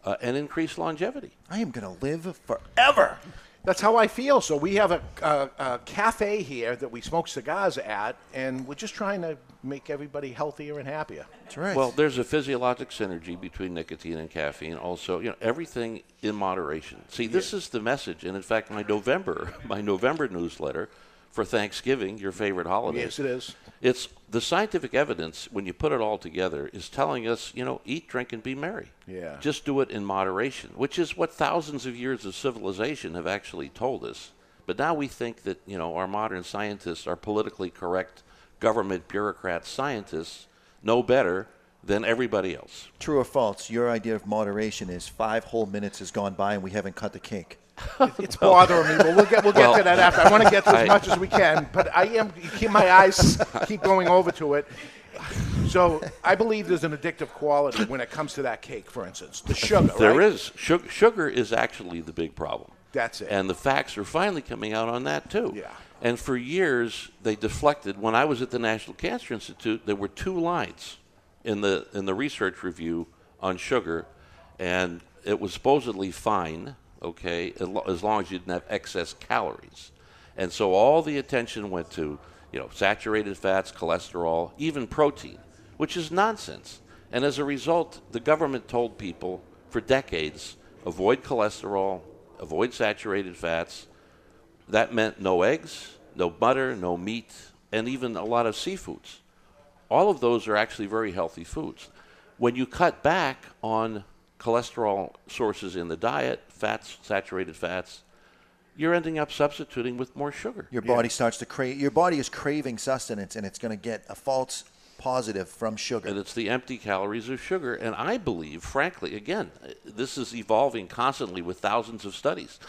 uh, and increased longevity. I am going to live forever. That's how I feel. So we have a, a, a cafe here that we smoke cigars at, and we're just trying to make everybody healthier and happier. That's right. Well, there's a physiologic synergy between nicotine and caffeine. Also, you know, everything in moderation. See, this yeah. is the message. And, in fact, my November, my November newsletter for Thanksgiving, your favorite holiday. Yes, it is. It's the scientific evidence, when you put it all together, is telling us, you know, eat, drink, and be merry. Yeah. Just do it in moderation, which is what thousands of years of civilization have actually told us. But now we think that, you know, our modern scientists, our politically correct government bureaucrat scientists know better than everybody else. True or false, your idea of moderation is five whole minutes has gone by and we haven't cut the cake. It's no. bothering me, but we'll get we'll get well, to that after. I want to get to as I, much as we can, but I am keep my eyes keep going over to it. So I believe there's an addictive quality when it comes to that cake, for instance, the sugar. There right? is sugar. Sugar is actually the big problem. That's it. And the facts are finally coming out on that too. Yeah. And for years they deflected. When I was at the National Cancer Institute, there were two lines in the in the research review on sugar, and it was supposedly fine. Okay, as long as you didn't have excess calories. And so all the attention went to, you know, saturated fats, cholesterol, even protein, which is nonsense. And as a result, the government told people for decades, avoid cholesterol, avoid saturated fats. That meant no eggs, no butter, no meat, and even a lot of seafoods. All of those are actually very healthy foods. When you cut back on cholesterol sources in the diet, fats, saturated fats, you're ending up substituting with more sugar. Your yeah. body starts to crave. Your body is craving sustenance, and it's going to get a false positive from sugar. And it's the empty calories of sugar. And I believe, frankly, again, this is evolving constantly with thousands of studies.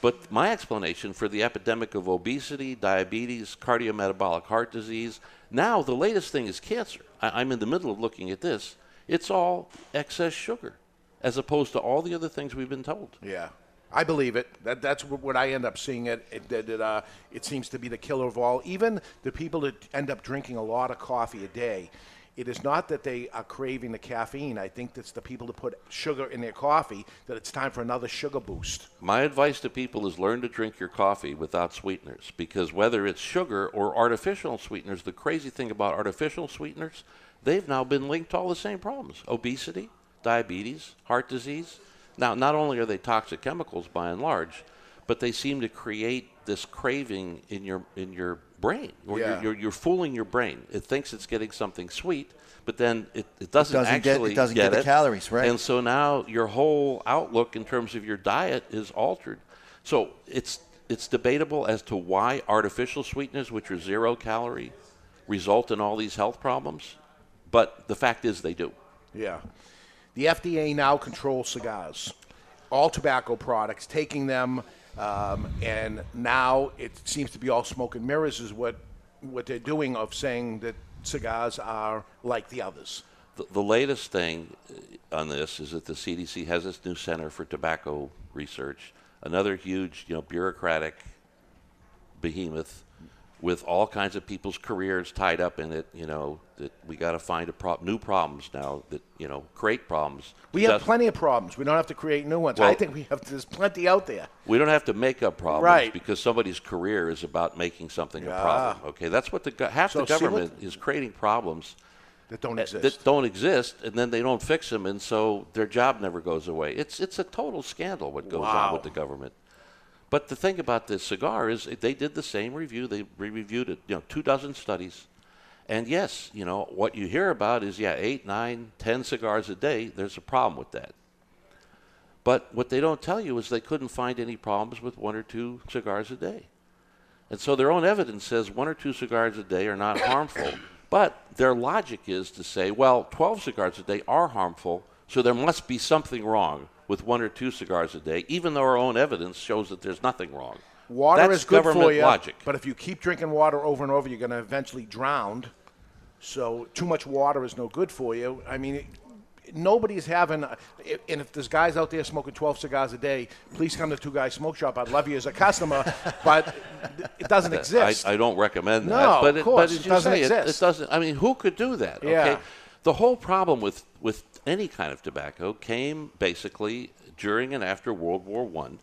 But my explanation for the epidemic of obesity, diabetes, cardiometabolic heart disease, now the latest thing is cancer. I- I'm in the middle of looking at this. It's all excess sugar, as opposed to all the other things we've been told. Yeah, I believe it. That That's what I end up seeing. It It, it, it, uh, it seems to be the killer of all. Even the people that end up drinking a lot of coffee a day, it is not that they are craving the caffeine. I think that's the people that put sugar in their coffee, that it's time for another sugar boost. My advice to people is learn to drink your coffee without sweeteners, because whether it's sugar or artificial sweeteners, the crazy thing about artificial sweeteners, they've now been linked to all the same problems. Obesity, diabetes, heart disease. Now, not only are they toxic chemicals by and large, but they seem to create this craving in your in your brain. Or yeah. you're, you're, you're fooling your brain. It thinks it's getting something sweet, but then it, it doesn't, it doesn't actually get it. Doesn't get, get the it. Calories, right? And so now your whole outlook in terms of your diet is altered. So it's it's debatable as to why artificial sweeteners, which are zero calorie, result in all these health problems. But the fact is they do. Yeah. The F D A now controls cigars, all tobacco products, taking them, um, and now it seems to be all smoke and mirrors is what what they're doing of saying that cigars are like the others. The, the latest thing on this is that the C D C has this new Center for Tobacco Research, another huge, you know, bureaucratic behemoth with all kinds of people's careers tied up in it, you know, that we got to find a pro- new problems now that, you know, create problems. We have plenty of problems. We don't have to create new ones. Well, I think we have to, there's plenty out there. We don't have to make up problems right. because somebody's career is about making something yeah. a problem. Okay, that's what the half so the government is creating problems that don't exist. That don't exist, and then they don't fix them, and so their job never goes away. It's it's a total scandal what goes wow. on with the government. But the thing about this cigar is they did the same review. They re-reviewed it, you know, two dozen studies. And yes, you know, what you hear about is, yeah, eight, nine, ten cigars a day. There's a problem with that. But what they don't tell you is they couldn't find any problems with one or two cigars a day. And so their own evidence says one or two cigars a day are not harmful. But their logic is to say, well, twelve cigars a day are harmful, so there must be something wrong with one or two cigars a day, even though our own evidence shows that there's nothing wrong. Water That's is good government for you, logic. But if you keep drinking water over and over, you're going to eventually drown. So too much water is no good for you. I mean, it, nobody's having, a, and if there's guys out there smoking twelve cigars a day, please come to Two Guys Smoke Shop. I'd love you as a customer, but it doesn't exist. I, I don't recommend that. No, but it, of course, but it doesn't say, exist. It, it doesn't, I mean, who could do that? Yeah. Okay? The whole problem with, with any kind of tobacco came basically during and after World War One,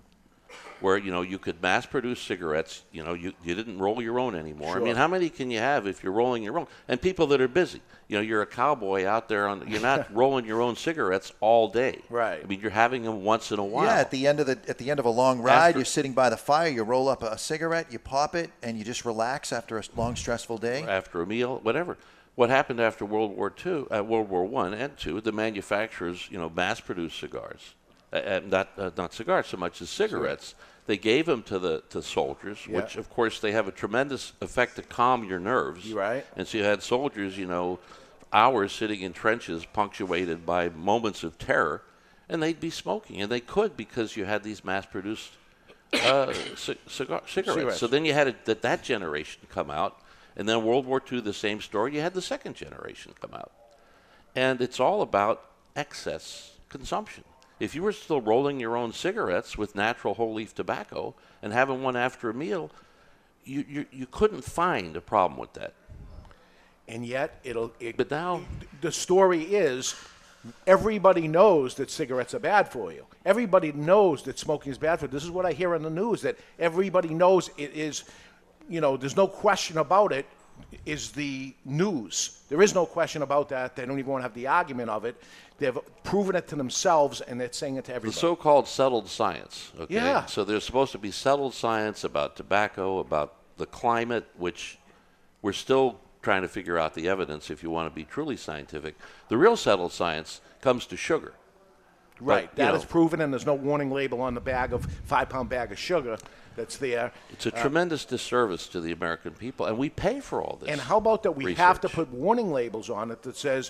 where, you know, you could mass-produce cigarettes. You know, you, you didn't roll your own anymore. Sure. I mean, how many can you have if you're rolling your own? And people that are busy. You know, you're a cowboy out there. on You're not rolling your own cigarettes all day. Right. I mean, you're having them once in a while. Yeah, at the end of the at the end of a long ride, after, you're sitting by the fire. You roll up a cigarette, you pop it, and you just relax after a long, stressful day. After a meal, whatever. What happened after World War Two, uh, World War One and Two, the manufacturers, you know, mass-produced cigars. Uh, not uh, not cigars so much as cigarettes. They gave them to the to soldiers, yeah. which of course they have a tremendous effect to calm your nerves. Right. And so you had soldiers, you know, hours sitting in trenches, punctuated by moments of terror, and they'd be smoking, and they could because you had these mass-produced uh, c- cigar cigarettes. cigarettes. So then you had a, that that generation come out, and then World War Two, the same story. You had the second generation come out, and it's all about excess consumption. If you were still rolling your own cigarettes with natural whole-leaf tobacco and having one after a meal, you, you you couldn't find a problem with that. And yet, it'll. It, but now, the story is, everybody knows that cigarettes are bad for you. Everybody knows that smoking is bad for you. This is what I hear on the news, that everybody knows it is. You know, there's no question about it. Is the news. There is no question about that. They don't even want to have the argument of it. They've proven it to themselves, and they're saying it to everybody. The so-called settled science. Okay? Yeah. So there's supposed to be settled science about tobacco, about the climate, which we're still trying to figure out the evidence if you want to be truly scientific. The real settled science comes to sugar. Right. But, that know, is proven, and there's no warning label on the bag of five-pound bag of sugar that's there. It's a uh, tremendous disservice to the American people, and we pay for all this. And how about that we research. have to put warning labels on it that says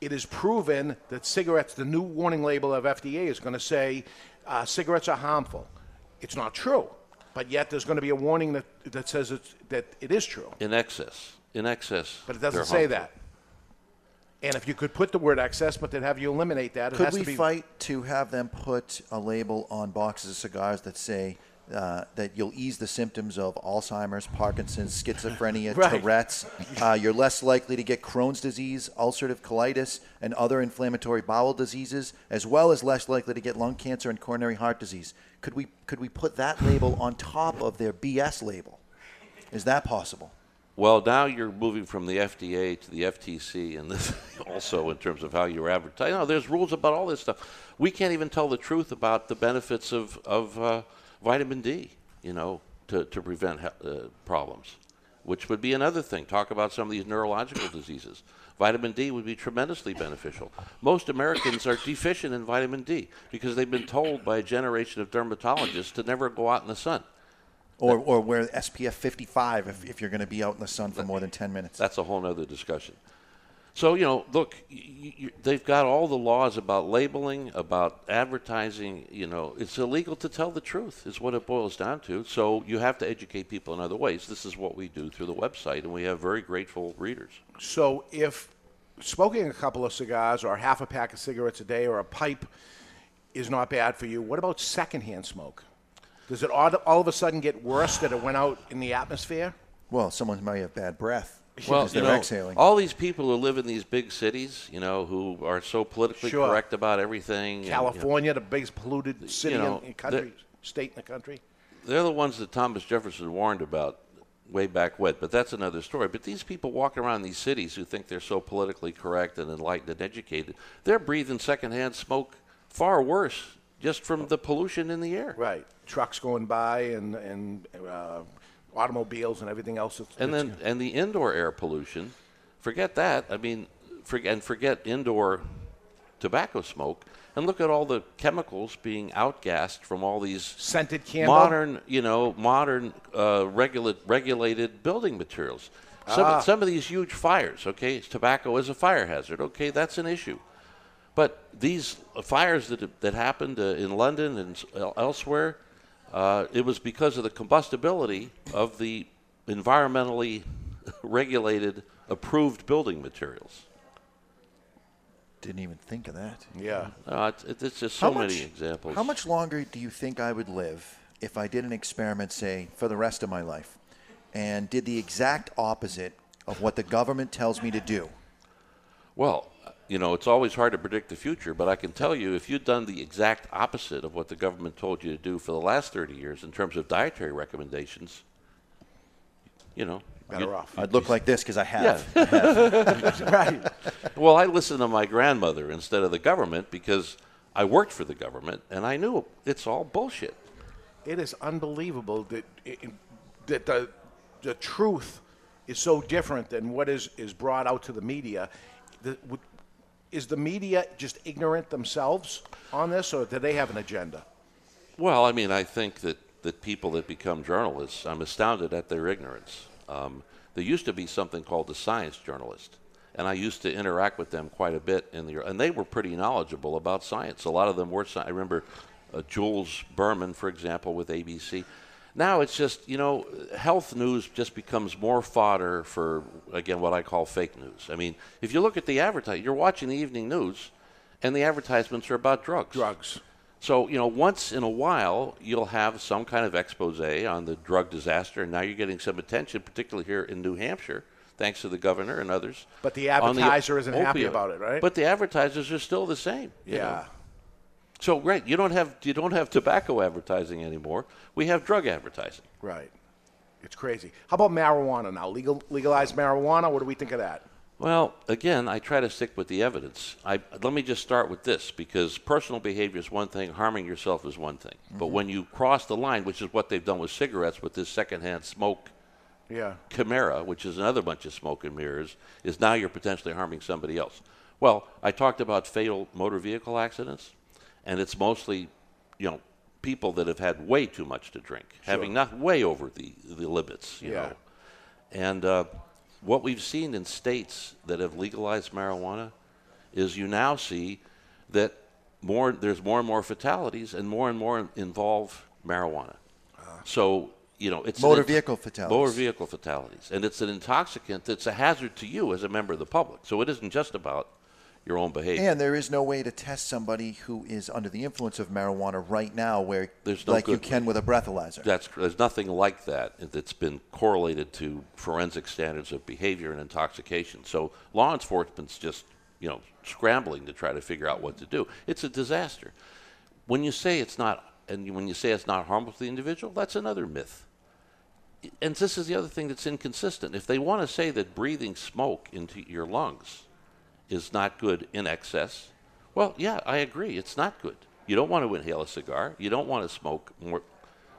it is proven that cigarettes, the new warning label of F D A is going to say uh, cigarettes are harmful. It's not true, but yet there's going to be a warning that, that says it's, that it is true. In excess. In excess. But it doesn't say harmful. that. And if you could put the word excess, but then have you eliminate that. It could has we to be... fight to have them put a label on boxes of cigars that say uh, that you'll ease the symptoms of Alzheimer's, Parkinson's, schizophrenia, right. Tourette's. Uh, you're less likely to get Crohn's disease, ulcerative colitis, and other inflammatory bowel diseases, as well as less likely to get lung cancer and coronary heart disease. Could we, could we put that label on top of their B S label? Is that possible? Well, now you're moving from the F D A to the F T C, and this also in terms of how you're advertising. No, there's rules about all this stuff. We can't even tell the truth about the benefits of of uh, vitamin D, you know, to to prevent uh, problems, which would be another thing. Talk about some of these neurological diseases. Vitamin D would be tremendously beneficial. Most Americans are deficient in vitamin D because they've been told by a generation of dermatologists to never go out in the sun. Or or wear S P F fifty-five if, if you're going to be out in the sun for more than ten minutes. That's a whole other discussion. So, you know, look, you, you, they've got all the laws about labeling, about advertising. You know, it's illegal to tell the truth is what it boils down to. So you have to educate people in other ways. This is what we do through the website, and we have very grateful readers. So if smoking a couple of cigars or half a pack of cigarettes a day or a pipe is not bad for you, what about secondhand smoke? Does it all, all of a sudden get worse that it went out in the atmosphere? Well, someone might have bad breath well, because they're you know, exhaling. All these people who live in these big cities, you know, who are so politically sure. correct about everything. California, and, you know, the biggest polluted city you know, in the country, state in the country. They're the ones that Thomas Jefferson warned about way back when, but that's another story. But these people walking around these cities who think they're so politically correct and enlightened and educated, they're breathing secondhand smoke far worse just from the pollution in the air. Right. Trucks going by and and uh, automobiles and everything else. That's, and then and the indoor air pollution, forget that. I mean, for, and forget indoor tobacco smoke. And look at all the chemicals being outgassed from all these scented candle modern, you know, modern uh, regulate, regulated building materials. Some ah. some of these huge fires. Okay, tobacco is a fire hazard. Okay, that's an issue. But these fires that that happened uh, in London and elsewhere. Uh, it was because of the combustibility of the environmentally regulated, approved building materials. didn't even think of that. Yeah. Uh, it's, it's just so many examples. How much longer do you think I would live if I did an experiment, say, for the rest of my life, and did the exact opposite of what the government tells me to do? Well, you know, it's always hard to predict the future, but I can tell you if you'd done the exact opposite of what the government told you to do for the last thirty years in terms of dietary recommendations, you know. Better off. I'd look like this because I have. Yeah. I have. Right. Well, I listened to my grandmother instead of the government because I worked for the government, and I knew it's all bullshit. It is unbelievable that it, that the the truth is so different than what is, is brought out to the media. The, is the media just ignorant themselves on this, or do they have an agenda? Well, I mean, I think that, that people that become journalists, I'm astounded at their ignorance. Um, there used to be something called the science journalist, and I used to interact with them quite a bit. In the, and they were pretty knowledgeable about science. A lot of them were science. I remember uh, Jules Berman, for example, with A B C. Now it's just, you know, health news just becomes more fodder for, again, what I call fake news. I mean, if you look at the advertising, you're watching the evening news, and the advertisements are about drugs. Drugs. So, you know, once in a while, you'll have some kind of expose on the drug disaster, and now you're getting some attention, particularly here in New Hampshire, thanks to the governor and others. But the advertiser isn't happy about it, right? But the advertisers are still the same. Yeah. So, right, you don't have you don't have tobacco advertising anymore. We have drug advertising. Right. It's crazy. How about marijuana now? Legal, legalized marijuana, what do we think of that? Well, again, I try to stick with the evidence. I, let me just start with this, because personal behavior is one thing, harming yourself is one thing. Mm-hmm. But when you cross the line, which is what they've done with cigarettes, with this secondhand smoke yeah. chimera, which is another bunch of smoke and mirrors, is now you're potentially harming somebody else. Well, I talked about fatal motor vehicle accidents, and it's mostly, you know, people that have had way too much to drink, sure. having not way over the, the limits, you yeah. know. And... Uh, what we've seen in states that have legalized marijuana is you now see that more there's more and more fatalities and more and more involve marijuana. Uh, so, you know, it's motor vehicle fatalities. Motor vehicle fatalities. And it's an intoxicant that's a hazard to you as a member of the public. So it isn't just about your own behavior. And there is no way to test somebody who is under the influence of marijuana right now where there's no like you can way. with a breathalyzer. That's there's nothing like that that's been correlated to forensic standards of behavior and intoxication. So law enforcement's just, you know, scrambling to try to figure out what to do. It's a disaster. When you say it's not and when you say it's not harmful to the individual, that's another myth. And this is the other thing that's inconsistent. If they want to say that breathing smoke into your lungs is not good in excess. Well, yeah, I agree. It's not good. You don't want to inhale a cigar. You don't want to smoke more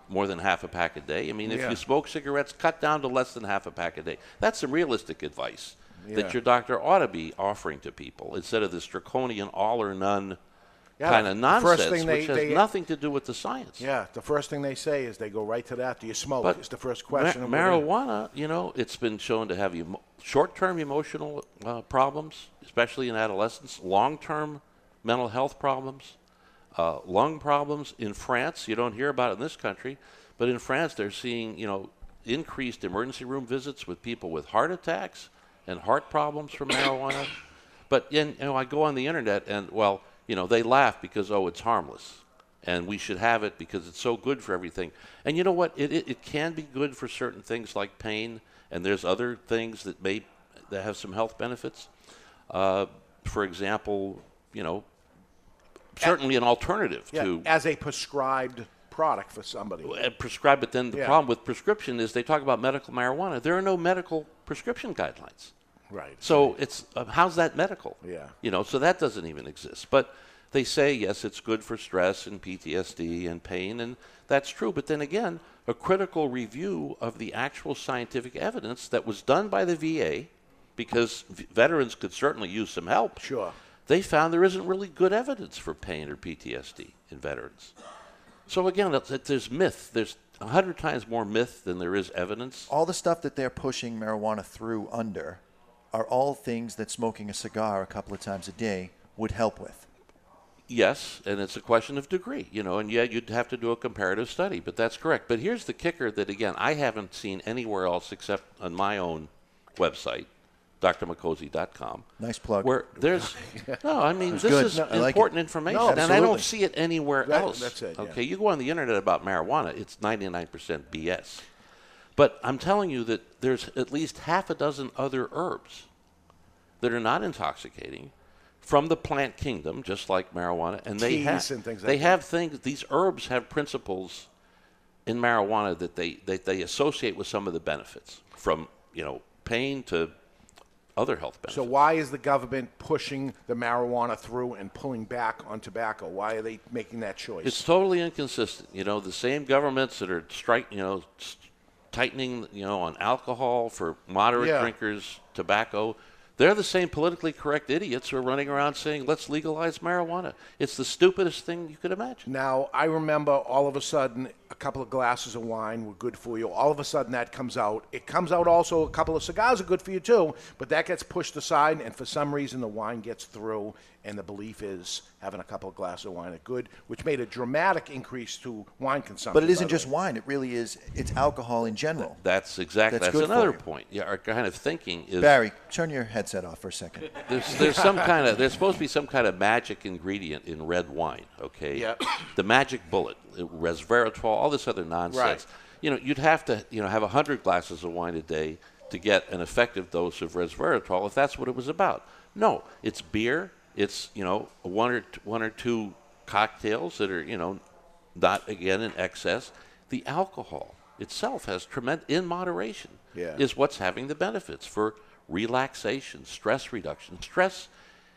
more than half a pack a day. I mean, if yeah. you smoke cigarettes, cut down to less than half a pack a day. That's some realistic advice yeah. that your doctor ought to be offering to people instead of this draconian all-or-none yeah, kind of nonsense, which they, has they, nothing to do with the science. Yeah, the first thing they say is they go right to that. Do you smoke? But it's the first question. Ma- marijuana, you know, it's been shown to have you... short-term emotional uh, problems, especially in adolescence, long-term mental health problems, uh, lung problems. In France, you don't hear about it in this country, but in France they're seeing, you know, increased emergency room visits with people with heart attacks and heart problems from marijuana. But, in, you know, I go on the internet and, well, you know, they laugh because, oh, it's harmless. And we should have it because it's so good for everything. And you know what? It, it, it can be good for certain things like pain. And there's other things that may that have some health benefits. Uh, for example, you know, certainly as, an alternative yeah, to as a prescribed product for somebody. And prescribed, but then the yeah. problem with prescription is they talk about medical marijuana. There are no medical prescription guidelines. Right. So right. it's uh, how's that medical? Yeah. You know, so that doesn't even exist. But they say yes, it's good for stress and P T S D and pain, and that's true. But then again, a critical review of the actual scientific evidence that was done by the V A, because v- veterans could certainly use some help. Sure. They found there isn't really good evidence for pain or P T S D in veterans. So again, that's, that there's myth. There's a hundred times more myth than there is evidence. All the stuff that they're pushing marijuana through under are all things that smoking a cigar a couple of times a day would help with. Yes, and it's a question of degree, you know, and yeah, you'd have to do a comparative study, but that's correct. But here's the kicker that, again, I haven't seen anywhere else except on my own website, doctor micozzi dot com. Nice plug. Where there's no, I mean, this good. is no, important like information, no, and I don't see it anywhere that, else. That's it, okay, yeah. You go on the internet about marijuana, it's ninety-nine percent B S. But I'm telling you that there's at least half a dozen other herbs that are not intoxicating from the plant kingdom, just like marijuana, and they Teas have and things like they that. have things. These herbs have principles in marijuana that they that they associate with some of the benefits, from you know pain to other health benefits. So why is the government pushing the marijuana through and pulling back on tobacco? Why are they making that choice? It's totally inconsistent. You know, the same governments that are strike, you know, st- tightening, you know, on alcohol for moderate yeah. drinkers, tobacco, they're the same politically correct idiots who are running around saying, let's legalize marijuana. It's the stupidest thing you could imagine. Now, I remember all of a sudden a couple of glasses of wine were good for you. All of a sudden that comes out. It comes out also a couple of cigars are good for you too, but that gets pushed aside, and for some reason the wine gets through, and the belief is having a couple of glasses of wine are good, which made a dramatic increase to wine consumption. But it isn't just wine. It really is. It's alcohol in general. That's exactly. That's, that's another point. Yeah, our kind of thinking is... Barry, turn your head off for a second. There's there's some kind of there's supposed to be some kind of magic ingredient in red wine, okay? Yeah. The magic bullet, resveratrol, all this other nonsense. Right. You know, you'd have to, you know, have one hundred glasses of wine a day to get an effective dose of resveratrol if that's what it was about. No, it's beer, it's, you know, one or t- one or two cocktails that are, you know, not again in excess. The alcohol itself has tremendous in moderation. Yeah. Is what's having the benefits for relaxation, stress reduction. Stress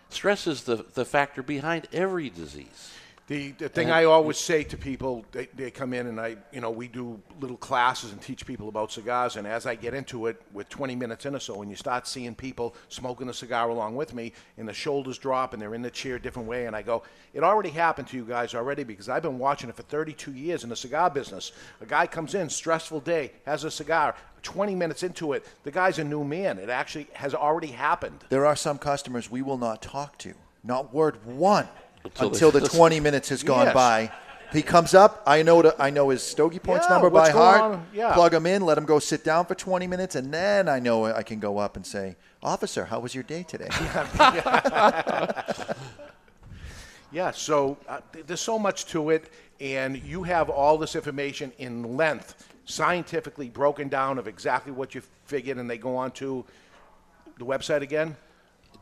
stress is the, the factor behind every disease. The, the thing and I always say to people, they, they come in and I, you know, we do little classes and teach people about cigars. And as I get into it, with twenty minutes in or so, and you start seeing people smoking a cigar along with me, and the shoulders drop and they're in the chair a different way. And I go, it already happened to you guys already, because I've been watching it for thirty-two years in the cigar business. A guy comes in, stressful day, has a cigar. twenty minutes into it, the guy's a new man. It actually has already happened. There are some customers we will not talk to. Not word one. Until, Until the twenty minutes has gone yes. by. He comes up. I know to, I know his stogie points yeah, number by heart. Yeah. Plug him in. Let him go sit down for twenty minutes. And then I know I can go up and say, Officer, how was your day today? yeah, so uh, there's so much to it. And you have all this information in length, scientifically broken down of exactly what you figured. And they go on to the website again?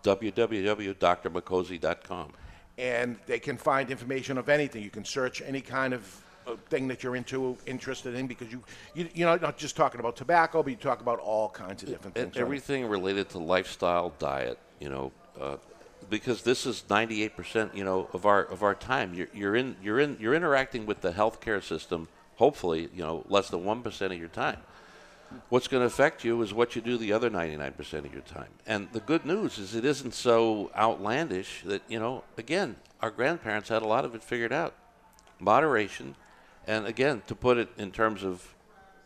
w w w dot dr micozzi dot com. And they can find information of anything. You can search any kind of thing that you're into, interested in, because you, you, you're not, not just talking about tobacco, but you talk about all kinds of different things. Everything related to lifestyle, diet, you know, uh, because this is ninety-eight percent, you know, of our of our time. You're, you're in you're in you're interacting with the healthcare system. Hopefully, you know, less than one percent of your time. What's going to affect you is what you do the other ninety-nine percent of your time. And the good news is it isn't so outlandish that, you know, again, our grandparents had a lot of it figured out. Moderation. And, again, to put it in terms of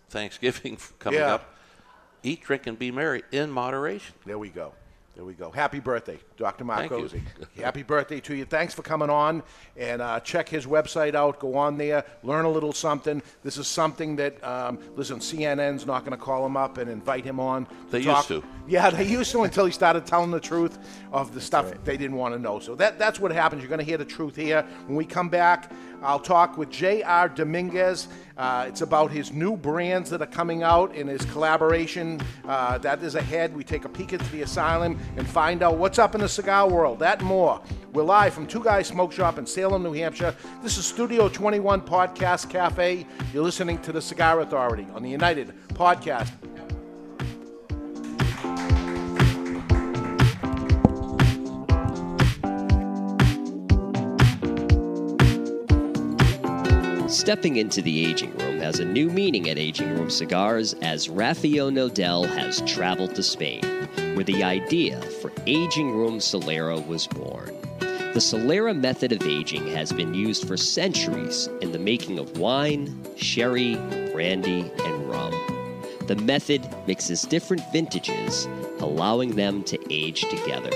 Thanksgiving coming yeah. up, eat, drink, and be merry in moderation. There we go. There we go. Happy birthday, Doctor Marc Micozzi. Happy birthday to you. Thanks for coming on. And uh, check his website out. Go on there. Learn a little something. This is something that, um, listen, C N N's not going to call him up and invite him on. They talk. used to. Yeah, they used to until he started telling the truth of the stuff right. they didn't want to know. So that that's what happens. You're going to hear the truth here. When we come back, I'll talk with J R Dominguez. Uh, it's about his new brands that are coming out and his collaboration. Uh, that is ahead. We take a peek into the Asylum and find out what's up in the cigar world. That and more. We're live from Two Guys Smoke Shop in Salem, New Hampshire. This is Studio twenty-one Podcast Cafe. You're listening to The Cigar Authority on the United Podcast. Stepping into the aging room has a new meaning at Aging Room Cigars, as Rafael Nodal has traveled to Spain, where the idea for Aging Room Solera was born. The Solera method of aging has been used for centuries in the making of wine, sherry, brandy, and rum. The method mixes different vintages, allowing them to age together.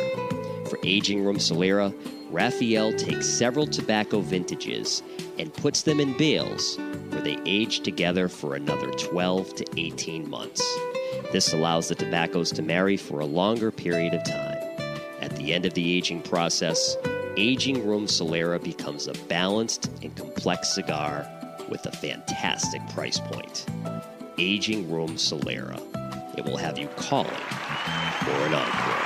For Aging Room Solera, Rafael takes several tobacco vintages and puts them in bales where they age together for another twelve to eighteen months. This allows the tobaccos to marry for a longer period of time. At the end of the aging process, Aging Room Solera becomes a balanced and complex cigar with a fantastic price point. Aging Room Solera. It will have you calling for an encore.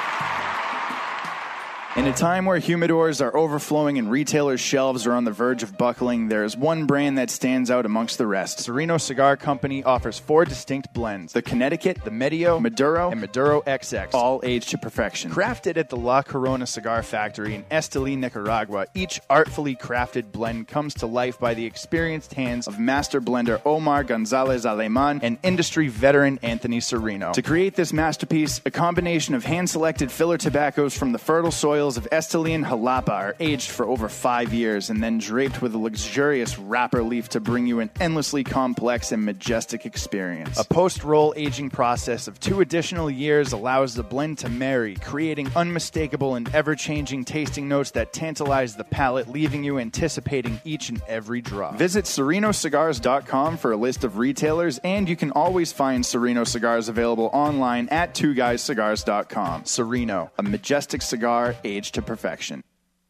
In a time where humidors are overflowing and retailers' shelves are on the verge of buckling, there is one brand that stands out amongst the rest. Sereno Cigar Company offers four distinct blends. The Connecticut, the Medio, Maduro, and Maduro X X, all aged to perfection. Crafted at the La Corona Cigar Factory in Esteli, Nicaragua, each artfully crafted blend comes to life by the experienced hands of master blender Omar Gonzalez Aleman and industry veteran Anthony Sereno. To create this masterpiece, a combination of hand-selected filler tobaccos from the fertile soil of Esteli and Jalapa are aged for over five years and then draped with a luxurious wrapper leaf to bring you an endlessly complex and majestic experience. A post-roll aging process of two additional years allows the blend to marry, creating unmistakable and ever-changing tasting notes that tantalize the palate, leaving you anticipating each and every drop. Visit sereno cigars dot com for a list of retailers, and you can always find Sereno Cigars available online at two guys cigars dot com. Sereno, a majestic cigar aged to perfection.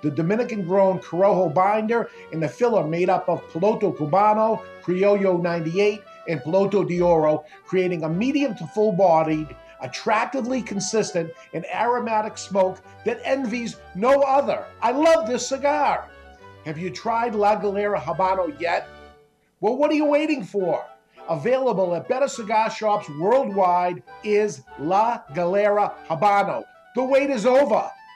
the Dominican-grown Corojo binder, and the filler made up of Piloto Cubano, Criollo ninety-eight, and Piloto de Oro, creating a medium to full-bodied, attractively consistent, and aromatic smoke that envies no other. I love this cigar. Have you tried La Galera Habano yet? Well, what are you waiting for? Available at better cigar shops worldwide is La Galera Habano. The wait is over.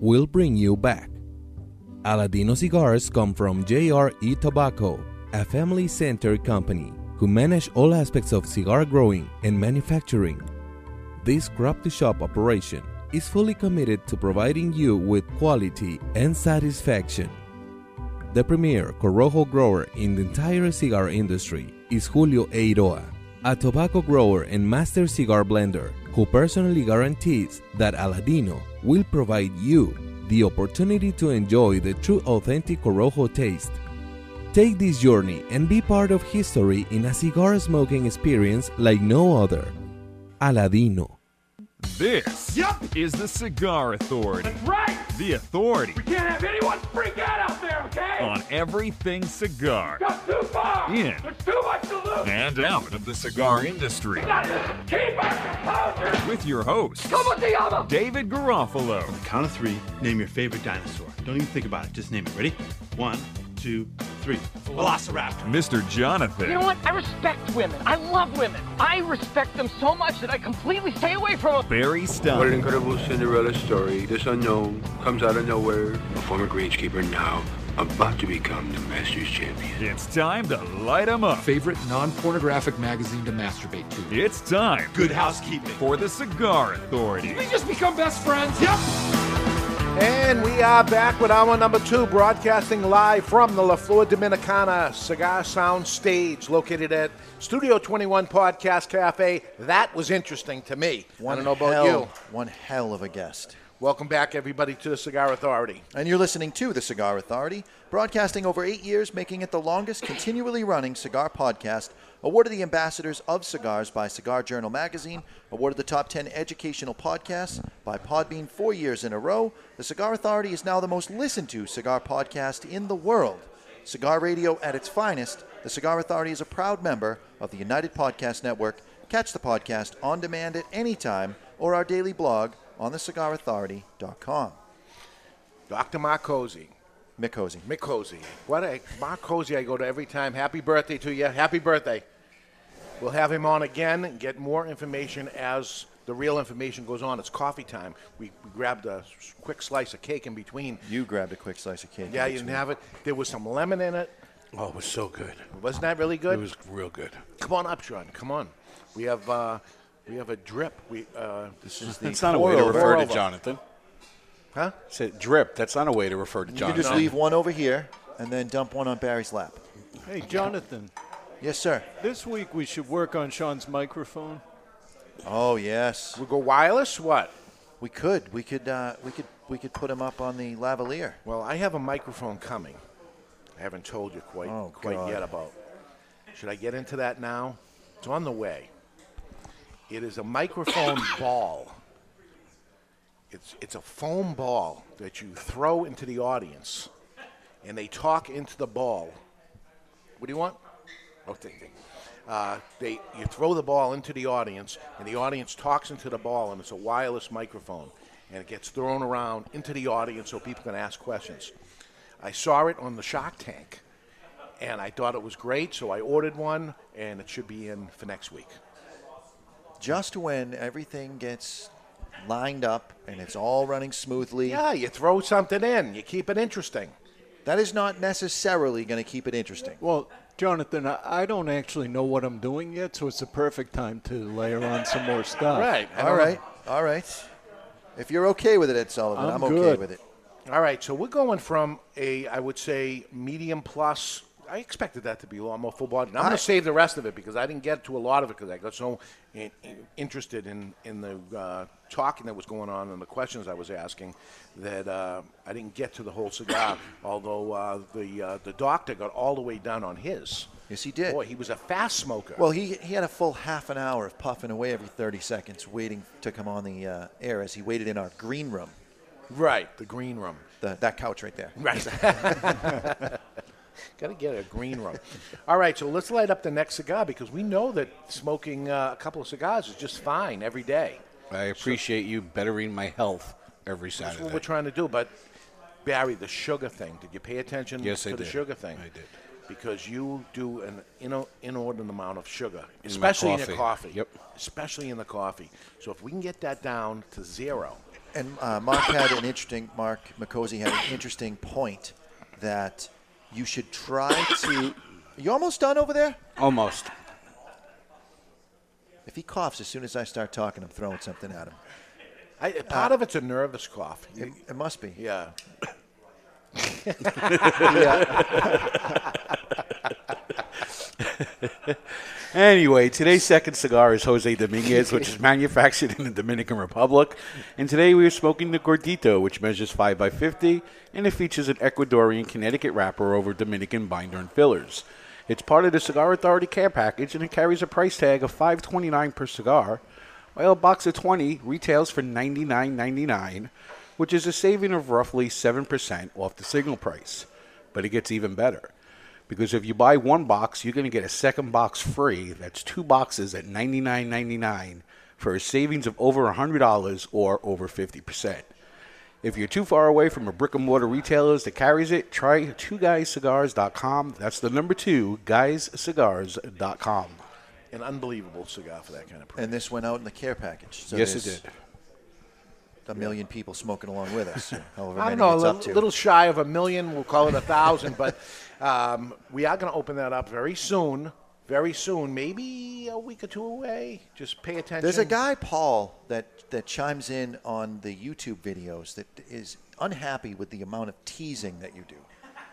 will bring you back. Aladino cigars come from J R E Tobacco, a family-centered company who manage all aspects of cigar growing and manufacturing. This crop-to-shop operation is fully committed to providing you with quality and satisfaction. The premier Corojo grower in the entire cigar industry is Julio Eiroa, a tobacco grower and master cigar blender who personally guarantees that Aladino will provide you the opportunity to enjoy the true authentic Corojo taste. Take this journey and be part of history in a cigar smoking experience like no other. Aladino. This yep. is the Cigar Authority. That's right. The authority. We can't have anyone freak out out there, okay? On everything cigar. Got too far. In. There's too much to lose. And out of the cigar industry. Not keep our composure. With your host, David Garofalo. On the count of three, name your favorite dinosaur. Don't even think about it. Just name it. Ready? One, two, three. Velociraptor. Mister Jonathan. You know what? I respect women. I love women. I respect them so much that I completely stay away from them. Barry Stein. What an incredible Cinderella story. This unknown comes out of nowhere. A former greenskeeper now about to become the Masters champion. It's time to light 'em up. Favorite non-pornographic magazine to masturbate to. It's time. Good Housekeeping. For the Cigar Authority. Did we just become best friends? Yep. And we are back with hour number two, broadcasting live from the La Flor Dominicana Cigar Sound Stage, located at Studio twenty-one Podcast Cafe. That was interesting to me. One I don't know about hell, you. One hell of a guest. Welcome back, everybody, to the Cigar Authority. And you're listening to the Cigar Authority, broadcasting over eight years, making it the longest continually running cigar podcast. Awarded the Ambassadors of Cigars by Cigar Journal Magazine. Awarded the Top ten Educational Podcasts by Podbean four years in a row. The Cigar Authority is now the most listened to cigar podcast in the world. Cigar radio at its finest. The Cigar Authority is a proud member of the United Podcast Network. Catch the podcast on demand at any time or our daily blog on the cigar authority dot com. Doctor Marc Micozzi. Micozzi. Micozzi. What a Micozzi I go to every time. Happy birthday to you. Happy birthday. We'll have him on again and get more information as the real information goes on. It's coffee time. We, we grabbed a quick slice of cake in between. You grabbed a quick slice of cake. Yeah, you didn't have it. There was some lemon in it. Oh, it was so good. Wasn't that really good? It was real good. Come on up, Sean. Come on. We have uh, we have a drip. We uh, this is the. It's not a way to refer to Jonathan. Huh? Say drip. That's not a way to refer to Jonathan. You can just leave one over here and then dump one on Barry's lap. Hey, Jonathan. Yes, sir. This week we should work on Sean's microphone. Oh yes. We go wireless? What? We could. We could. Uh, we could. We could put him up on the lavalier. Well, I have a microphone coming. I haven't told you quite oh, quite God. yet about. Should I get into that now? It's on the way. It is a microphone ball. It's it's a foam ball that you throw into the audience, and they talk into the ball. What do you want? Oh, ding, ding. Uh, they you throw the ball into the audience, and the audience talks into the ball, and it's a wireless microphone, and it gets thrown around into the audience so people can ask questions. I saw it on the Shark Tank, and I thought it was great, so I ordered one, and it should be in for next week. Just when everything gets lined up, and it's all running smoothly. Yeah, you throw something in. You keep it interesting. That is not necessarily going to keep it interesting. Well, Jonathan, I don't actually know what I'm doing yet, so it's the perfect time to layer on some more stuff. Right. All right. All right. If you're okay with it, Ed Sullivan, I'm, I'm okay with it. All right. So we're going from a, I would say, medium plus. I expected that to be a lot more full-bodied. I'm going to save the rest of it because I didn't get to a lot of it because I got so in, in, interested in, in the uh, talking that was going on and the questions I was asking that uh, I didn't get to the whole cigar, although uh, the uh, the doctor got all the way down on his. Yes, he did. Boy, he was a fast smoker. Well, he, he had a full half an hour of puffing away every thirty seconds waiting to come on the uh, air as he waited in our green room. Right, the green room. The, that couch right there. Right. Got to get a green room. All right, so let's light up the next cigar because we know that smoking uh, a couple of cigars is just fine every day. I appreciate so, you bettering my health every Saturday. That's what we're trying to do. But, Barry, the sugar thing, did you pay attention yes, to I the did. sugar thing? I did. because you do an ino- inordinate amount of sugar, especially in, in the coffee. Yep. Especially in the coffee. So if we can get that down to zero. And uh, Marc had an interesting, Marc Micozzi had an interesting point that you should try to. You almost done over there? Almost. If he coughs as soon as I start talking, I'm throwing something at him. I, part uh, of it's a nervous cough. It, it must be. Yeah. Yeah. Anyway, today's second cigar is Jose Dominguez, which is manufactured in the Dominican Republic. And today we are smoking the Gordito, which measures five by fifty, and it features an Ecuadorian Connecticut wrapper over Dominican binder and fillers. It's part of the Cigar Authority care package, and it carries a price tag of five dollars and twenty-nine cents per cigar, while a box of twenty retails for ninety-nine ninety-nine, which is a saving of roughly seven percent off the single price. But it gets even better, because if you buy one box, you're going to get a second box free. That's two boxes at ninety-nine ninety-nine for a savings of over one hundred dollars or over fifty percent. If you're too far away from a brick-and-mortar retailers that carries it, try two guys cigars dot com. That's the number two, guys cigars dot com. An unbelievable cigar for that kind of price. And this went out in the care package. So yes, it did. A million people smoking along with us. However many I don't know, it's a up to. Little shy of a million. We'll call it a thousand, but um, we are going to open that up very soon. Very soon, maybe a week or two away. Just pay attention. There's a guy, Paul, that, that chimes in on the YouTube videos that is unhappy with the amount of teasing that you do.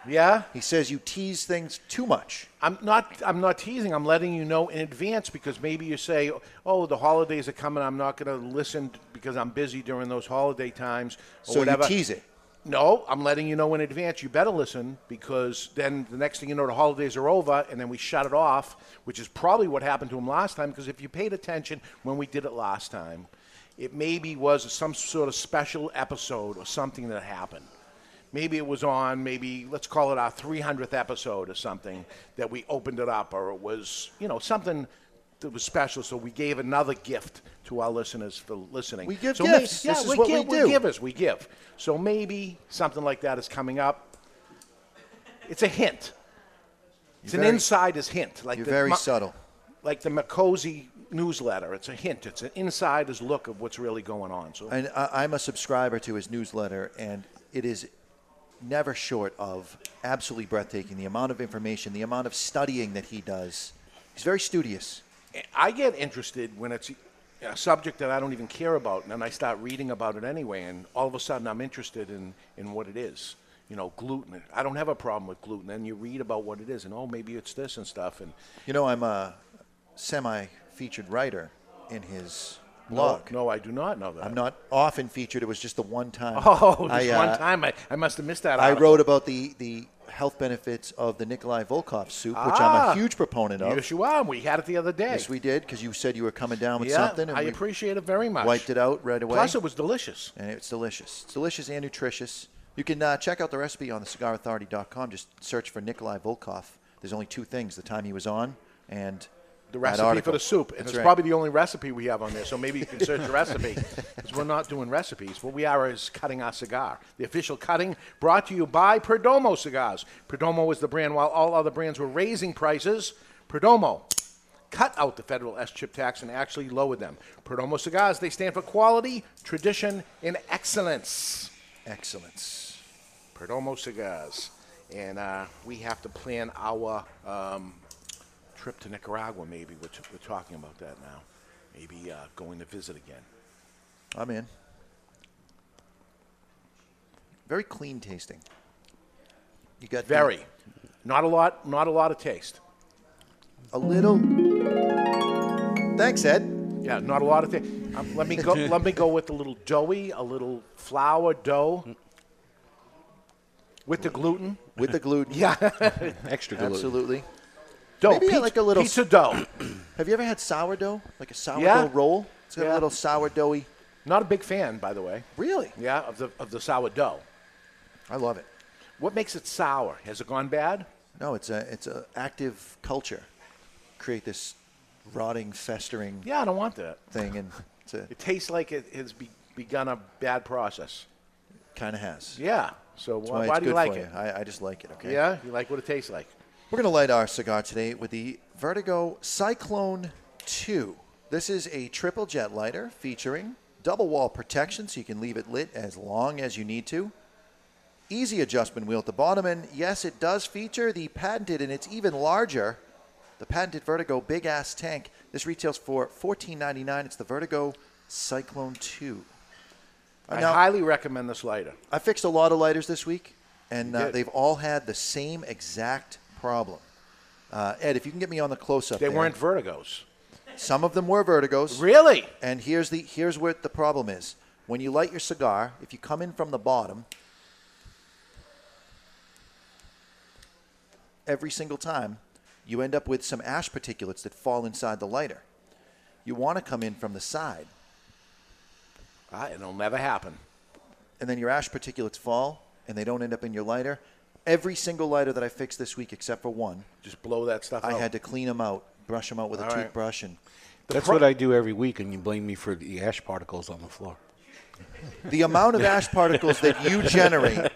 Yeah? He says you tease things too much. I'm not I'm not teasing. I'm letting you know in advance, because maybe you say, oh, the holidays are coming. I'm not going to listen because I'm busy during those holiday times. Or so whatever. You tease it. No, I'm letting you know in advance. You better listen, because then the next thing you know, the holidays are over, and then we shut it off, which is probably what happened to him last time, because if you paid attention when we did it last time, it maybe was some sort of special episode or something that happened. Maybe it was on, maybe, let's call it our three hundredth episode or something, that we opened it up, or it was, you know, something that was special, so we gave another gift to our listeners for listening. We give so gifts. Maybe, yeah, this is what give, we do. We give, us, we give. So maybe something like that is coming up. It's a hint. It's you're an very, insider's hint. Like you're the, very ma- subtle. Like the Micozzi newsletter. It's a hint. It's an insider's look of what's really going on. So, and I, I'm a subscriber to his newsletter, and it is never short of absolutely breathtaking. The amount of information, the amount of studying that he does. He's very studious. I get interested when it's a subject that I don't even care about, and then I start reading about it anyway, and all of a sudden I'm interested in, in what it is. You know, gluten. I don't have a problem with gluten. And you read about what it is, and oh, maybe it's this and stuff. And you know, I'm a semi-featured writer in his blog. No, no, I do not know that. I'm not often featured. It was just the one time. Oh, just I, one uh, time. I, I must have missed that. I article. wrote about the... the health benefits of the Nikolai Volkoff soup, ah, which I'm a huge proponent of. Yes, you are. We had it the other day. Yes, we did, because you said you were coming down with yeah, something. And I appreciate it very much. Wiped it out right away. Plus, it was delicious. And it's delicious. It's delicious and nutritious. You can uh, check out the recipe on the cigar authority dot com. Just search for Nikolai Volkoff. There's only two things, the time he was on and the recipe for the soup. And That's it's right. probably the only recipe we have on there, so maybe you can search the recipe, because we're not doing recipes. What we are is cutting our cigar. The official cutting brought to you by Perdomo Cigars. Perdomo is the brand. While all other brands were raising prices, Perdomo cut out the federal S-chip tax and actually lowered them. Perdomo Cigars, they stand for quality, tradition, and excellence. Excellence. Perdomo Cigars. And uh, we have to plan our... Um, trip to Nicaragua, maybe. We're, t- we're talking about that now. Maybe uh, going to visit again. I'm in. Very clean tasting. You got very. The- not a lot. Not a lot of taste. A little. Thanks, Ed. Yeah, not a lot of taste. Um, let me go. Let me go with a little doughy, a little flour dough. With the gluten. With the gluten. Yeah. Extra gluten. Absolutely. Dough. Maybe pizza, like a little pizza dough. Have you ever had sourdough? Like a sourdough yeah. roll? It's got yeah. a little sourdoughy. Not a big fan, by the way. Really? Yeah, of the of the sourdough. I love it. What makes it sour? Has it gone bad? No, it's a it's a active culture. Create this rotting, festering. Yeah, I don't want that thing. And it's a, it tastes like it has be, begun a bad process. Kind of has. Yeah. So why, why do you like it? I, I just like it. Okay. Yeah, you like what it tastes like. We're going to light our cigar today with the Vertigo Cyclone two. This is a triple jet lighter featuring double wall protection so you can leave it lit as long as you need to. Easy adjustment wheel at the bottom, and yes, it does feature the patented, and it's even larger, the patented Vertigo Big Ass Tank. This retails for fourteen ninety-nine. It's the Vertigo Cyclone two. I now, highly recommend this lighter. I fixed a lot of lighters this week, and uh, they've all had the same exact problem. Uh, Ed, if you can get me on the close-up. They there. weren't Vertigos. Some of them were Vertigos. Really? And here's the here's where the problem is. When you light your cigar, if you come in from the bottom, every single time, you end up with some ash particulates that fall inside the lighter. You want to come in from the side. Ah, it'll never happen. And then your ash particulates fall, and they don't end up in your lighter. Every single lighter that I fixed this week, except for one, just blow that stuff out. I had to clean them out, brush them out with All a right. toothbrush. And That's pro- what I do every week, and you blame me for the ash particles on the floor. The amount of ash particles that you generate.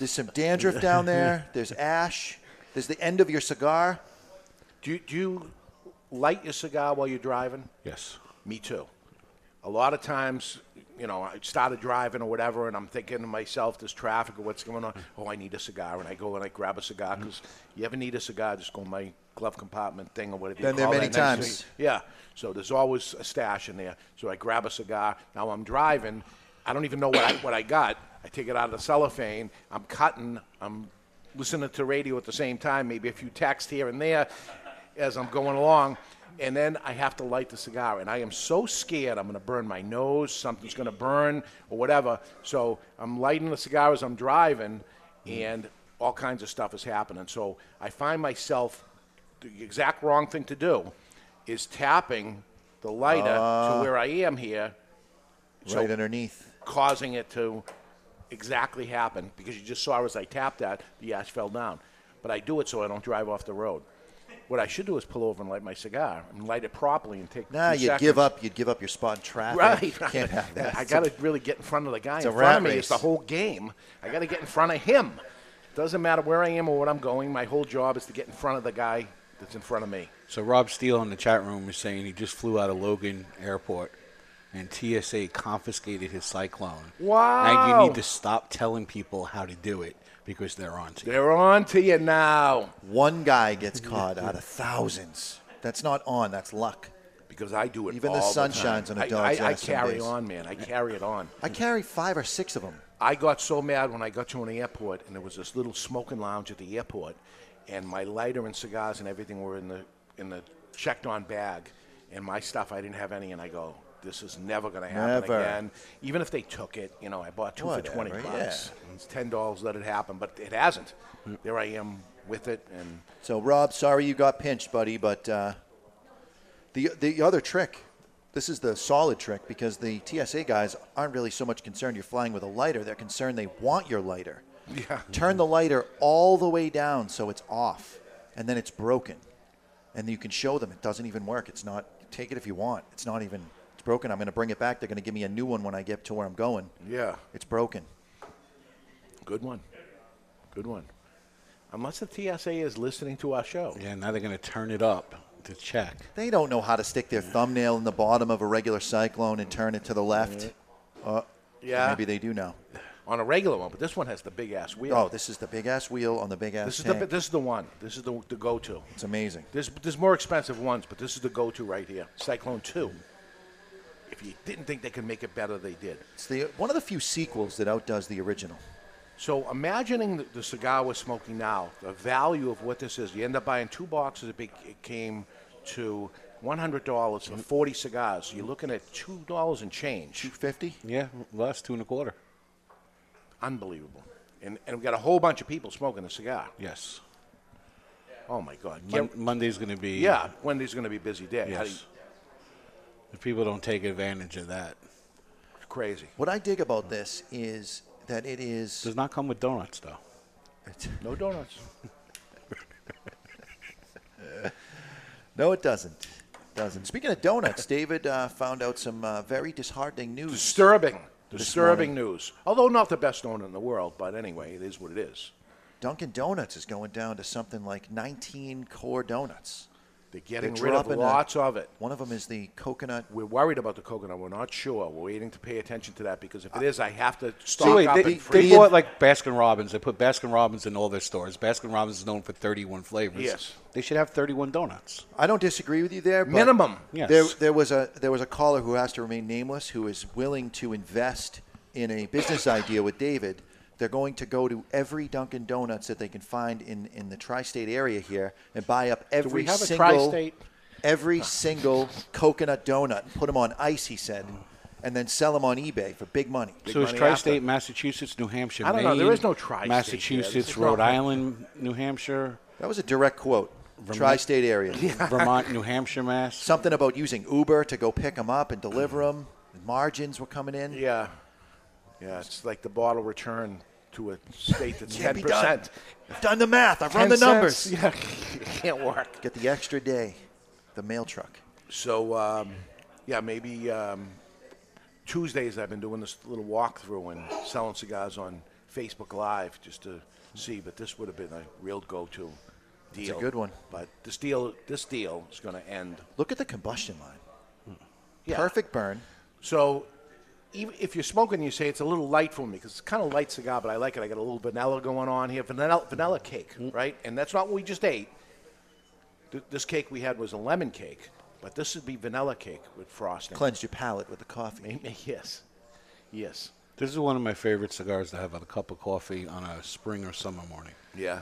There's some dandruff down there. There's ash. There's the end of your cigar. Do you, do you light your cigar while you're driving? Yes. Me too. A lot of times, you know, I started driving or whatever, and I'm thinking to myself, there's traffic or what's going on. Oh, I need a cigar. And I go and I grab a cigar because you ever need a cigar, just go in my glove compartment thing or whatever. Been there many times. Yeah. So there's always a stash in there. So I grab a cigar. Now I'm driving. I don't even know what I, what I got. I take it out of the cellophane. I'm cutting. I'm listening to radio at the same time, maybe a few texts here and there as I'm going along. And then I have to light the cigar. And I am so scared I'm going to burn my nose, something's going to burn or whatever. So I'm lighting the cigar as I'm driving, and all kinds of stuff is happening. So I find myself, the exact wrong thing to do is tapping the lighter uh, to where I am here. Right so underneath. Causing it to exactly happen, because you just saw as I tapped that, the ash fell down. But I do it so I don't drive off the road. What I should do is pull over and light my cigar and light it properly and take. Nah, you'd seconds. give up. You'd give up your spot in traffic. Right, right. Can't have that. I got to really get in front of the guy it's in front of me. Race. It's the whole game. I got to get in front of him. Doesn't matter where I am or what I'm going. My whole job is to get in front of the guy that's in front of me. So Rob Steele in the chat room is saying he just flew out of Logan Airport and T S A confiscated his Cyclone. Wow! Now you need to stop telling people how to do it, because they're on to you. They're on to you now. One guy gets caught out of thousands. That's not on. That's luck. Because I do it Even all the sun the time. shines on a dog's ass. I, I, I carry days. on, man. I carry it on. I carry five or six of them. I got so mad when I got to an airport, and there was this little smoking lounge at the airport, and my lighter and cigars and everything were in the in the checked-on bag, and my stuff, I didn't have any, and I go, this is never going to happen never. again. Even if they took it, you know, I bought two Whatever, for twenty bucks. Yeah. It's ten dollars. Let it happen, but it hasn't. There I am with it, and so Rob, sorry you got pinched, buddy. But uh, the the other trick, this is the solid trick, because the T S A guys aren't really so much concerned you're flying with a lighter. They're concerned they want your lighter. Yeah. Turn the lighter all the way down so it's off, and then it's broken, and you can show them it doesn't even work. It's not. Take it if you want. It's not even. It's broken. I'm going to bring it back. They're going to give me a new one when I get to where I'm going. Yeah. It's broken. Good one. Good one. Unless the T S A is listening to our show. Yeah, now they're going to turn it up to check. They don't know how to stick their thumbnail in the bottom of a regular Cyclone and turn it to the left. Uh, yeah. Maybe they do now. On a regular one, but this one has the big-ass wheel. Oh, this is the big-ass wheel on the big-ass This is tank. the This is the one. This is the, the go-to. It's amazing. There's, there's more expensive ones, but this is the go-to right here. Cyclone two. If you didn't think they could make it better, they did. It's the one of the few sequels that outdoes the original. So imagining the, the cigar we're smoking now, the value of what this is, you end up buying two boxes. It, be, it came to one hundred dollars for forty cigars. So you're looking at two dollars and change. two fifty? Yeah, less, two and a quarter. Unbelievable. And, and we've got a whole bunch of people smoking a cigar. Yes. Oh, my God. Mon- Monday's going to be... Yeah, Monday's going to be a busy day. Yes. If people don't take advantage of that. It's crazy. What I dig about this is that it is... Does not come with donuts, though. No donuts. uh, no, it doesn't. doesn't. Speaking of donuts, David uh, found out some uh, very disheartening news. Disturbing. Disturbing morning. news. Although not the best donut in the world, but anyway, it is what it is. Dunkin' Donuts is going down to something like nineteen core donuts. They're getting They're rid of lots a, of it. One of them is the coconut. We're worried about the coconut. We're not sure. We're waiting to pay attention to that because if it is, I have to stock so wait, up. They, and free. They bought like Baskin-Robbins. They put Baskin-Robbins in all their stores. Baskin-Robbins is known for thirty-one flavors. Yes. They should have thirty-one donuts. I don't disagree with you there. But minimum. Yes. There, there was a there was a caller who has to remain nameless who is willing to invest in a business idea with David. They're going to go to every Dunkin' Donuts that they can find in, in the tri-state area here and buy up every Do we have single, a tri-state? every single coconut donut and put them on ice, he said, and then sell them on eBay for big money. Big so money it's tri-state, after. Massachusetts, New Hampshire, I don't Maine, know. There is no tri-state. Massachusetts, Rhode problem. Island, New Hampshire. That was a direct quote. Vermont, tri-state area. Yeah. Vermont, New Hampshire, Mass. Something about using Uber to go pick them up and deliver them. The margins were coming in. Yeah. Yeah, it's like the bottle return to a state that's ten percent. Done. I've done the math. I've run the numbers. Cents. Yeah, can't work. Get the extra day, the mail truck. So, um, yeah, maybe um, Tuesdays I've been doing this little walkthrough and selling cigars on Facebook Live just to see. But this would have been a real go-to deal. It's a good one. But this deal, this deal is going to end. Look at the combustion line. Yeah. Perfect burn. So... Even if you're smoking, you say it's a little light for me because it's kind of light cigar, but I like it. I got a little vanilla going on here, vanilla, vanilla cake, mm-hmm. right? And that's not what we just ate. Th- this cake we had was a lemon cake, but this would be vanilla cake with frosting. Cleanse your palate with the coffee. Maybe, yes, yes. This is one of my favorite cigars to have with a cup of coffee on a spring or summer morning. Yeah.